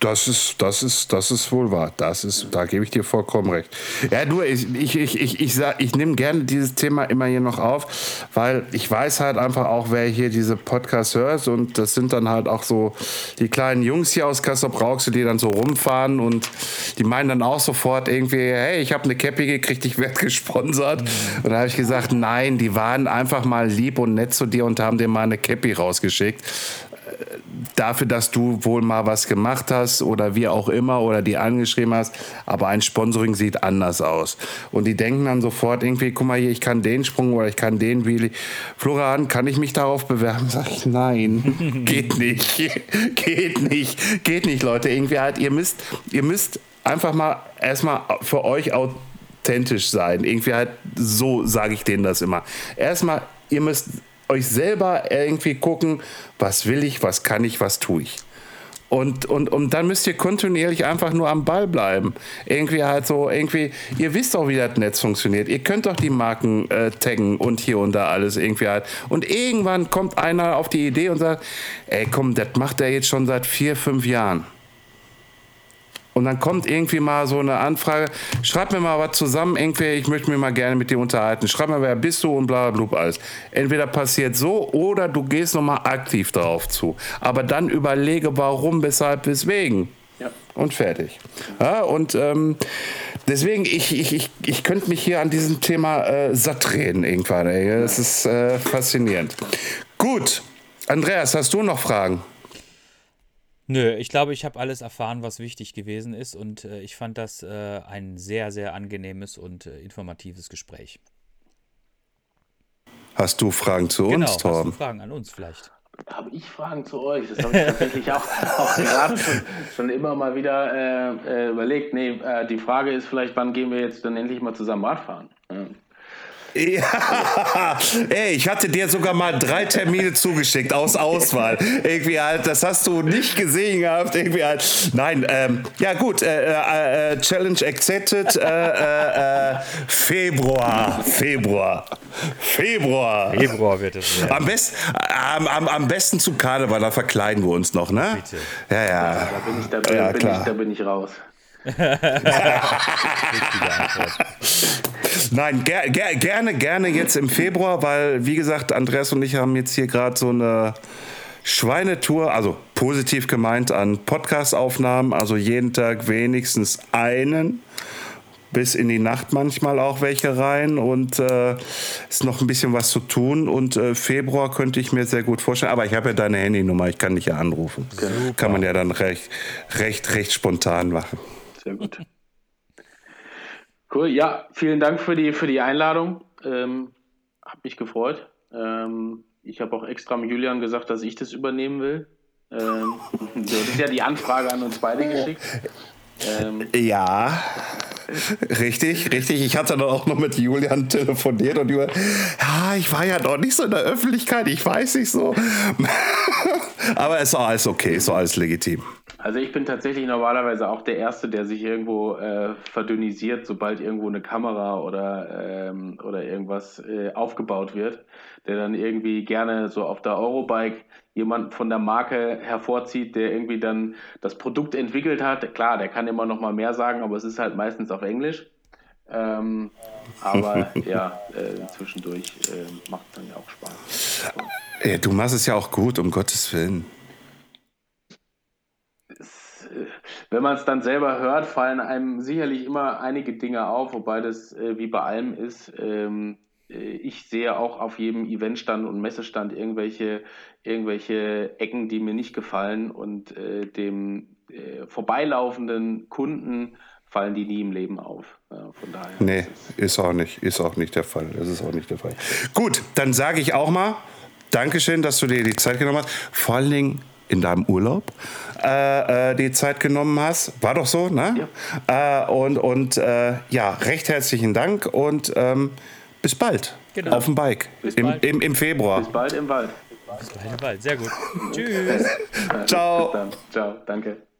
Das ist, das ist, das ist wohl wahr. Das ist, da gebe ich dir vollkommen recht. Ja, nur ich, ich, ich, ich, ich, sag, ich nehme gerne dieses Thema immer hier noch auf, weil ich weiß halt einfach auch, wer hier diese Podcasts hört, und das sind dann halt auch so die kleinen Jungs hier aus Kassel-Brauxel, die dann so rumfahren, und die meinen dann auch sofort irgendwie, hey, ich habe eine Käppi gekriegt, ich werde gesponsert. Und da habe ich gesagt, nein, die waren einfach mal lieb und nett zu dir und haben dir mal eine Käppi rausgeschickt. Dafür, dass du wohl mal was gemacht hast oder wie auch immer oder die angeschrieben hast, aber ein Sponsoring sieht anders aus. Und die denken dann sofort irgendwie, guck mal hier, ich kann den Sprung oder ich kann den Wheelie. Florian, kann ich mich darauf bewerben? Sag ich, nein, geht nicht, geht nicht, geht nicht, Leute. Irgendwie halt, ihr müsst, ihr müsst einfach mal erstmal für euch authentisch sein. Irgendwie halt, so sage ich denen das immer. Erstmal, ihr müsst euch selber irgendwie gucken, was will ich, was kann ich, was tue ich. Und, und, und dann müsst ihr kontinuierlich einfach nur am Ball bleiben. Irgendwie halt so, irgendwie, ihr wisst doch, wie das Netz funktioniert. Ihr könnt doch die Marken äh, taggen und hier und da alles irgendwie halt. Und irgendwann kommt einer auf die Idee und sagt, ey komm, das macht er jetzt schon seit vier, fünf Jahren. Und dann kommt irgendwie mal so eine Anfrage, schreib mir mal was zusammen, irgendwie, ich möchte mich mal gerne mit dir unterhalten, schreib mir, wer bist du und bla bla bla alles. Entweder passiert so oder du gehst nochmal aktiv darauf zu. Aber dann überlege, warum, weshalb, weswegen. Ja. Und fertig. Ja, und ähm, deswegen, ich, ich, ich, ich könnte mich hier an diesem Thema äh, satt reden irgendwann. Ey. Das ist äh, faszinierend. Gut, Andreas, hast du noch Fragen? Nö, ich glaube, ich habe alles erfahren, was wichtig gewesen ist, und äh, ich fand das äh, ein sehr, sehr angenehmes und äh, informatives Gespräch. Hast du Fragen zu genau, uns, Torben? Hast du Fragen an uns vielleicht? Habe ich Fragen zu euch? Das habe ich tatsächlich auch, auch gerade schon, schon immer mal wieder äh, äh, überlegt. Nee, äh, die Frage ist vielleicht, wann gehen wir jetzt dann endlich mal zusammen Radfahren? Ja. Ja, ey, ich hatte dir sogar mal drei Termine zugeschickt aus Auswahl. Irgendwie halt, das hast du nicht gesehen gehabt. Irgendwie halt. Nein, ähm, ja gut, äh, äh, Challenge accepted. Äh, äh, Februar, Februar, Februar. Februar wird es werden. Am besten, am, am, am besten zum Karneval, da verkleiden wir uns noch, ne? Bitte. Ja, ja. Da bin ich, da bin, ja, bin klar. ich, da bin ich raus. Nein, ger, ger, gerne, gerne jetzt im Februar, weil, wie gesagt, Andreas und ich haben jetzt hier gerade so eine Schweinetour, also positiv gemeint, an Podcast-Aufnahmen, also jeden Tag wenigstens einen, bis in die Nacht manchmal auch welche rein, und äh, ist noch ein bisschen was zu tun, und äh, Februar könnte ich mir sehr gut vorstellen, aber ich habe ja deine Handynummer, ich kann dich ja anrufen. Super. Kann man ja dann recht, recht, recht spontan machen. Sehr gut. Cool, ja, vielen Dank für die, für die Einladung. Ähm, hab mich gefreut. Ähm, ich habe auch extra mit Julian gesagt, dass ich das übernehmen will. Ähm, du hast ja die Anfrage an uns beide geschickt. Ähm, ja, richtig, richtig. Ich hatte dann auch noch mit Julian telefoniert und über, ja, ich war ja noch nicht so in der Öffentlichkeit, ich weiß nicht so. Aber es ist auch alles okay, es ist auch alles legitim. Also ich bin tatsächlich normalerweise auch der Erste, der sich irgendwo äh, verdünnisiert, sobald irgendwo eine Kamera oder, ähm, oder irgendwas äh, aufgebaut wird, der dann irgendwie gerne so auf der Eurobike jemanden von der Marke hervorzieht, der irgendwie dann das Produkt entwickelt hat. Klar, der kann immer noch mal mehr sagen, aber es ist halt meistens auf Englisch. Ähm, aber ja, äh, zwischendurch äh, macht es dann ja auch Spaß. So. Ey, du machst es ja auch gut, um Gottes Willen. Wenn man es dann selber hört, fallen einem sicherlich immer einige Dinge auf, wobei das äh, wie bei allem ist. Ähm, äh, ich sehe auch auf jedem Eventstand und Messestand irgendwelche, irgendwelche Ecken, die mir nicht gefallen, und äh, dem äh, vorbeilaufenden Kunden fallen die nie im Leben auf. Von daher. Nee, ist auch nicht, ist auch nicht der Fall. Das ist auch nicht der Fall. Gut, dann sage ich auch mal, Dankeschön, dass du dir die Zeit genommen hast. Vor allen Dingen in deinem Urlaub äh, äh, die Zeit genommen hast. War doch so, ne? Ja. Äh, und und äh, ja, recht herzlichen Dank, und ähm, bis bald. Genau. Auf dem Bike. Bis Im, bald. Im, Im Februar. Bis bald im Wald. Bis bald im Wald. Sehr gut. Tschüss. Ciao. Bis dann. Ciao. Danke.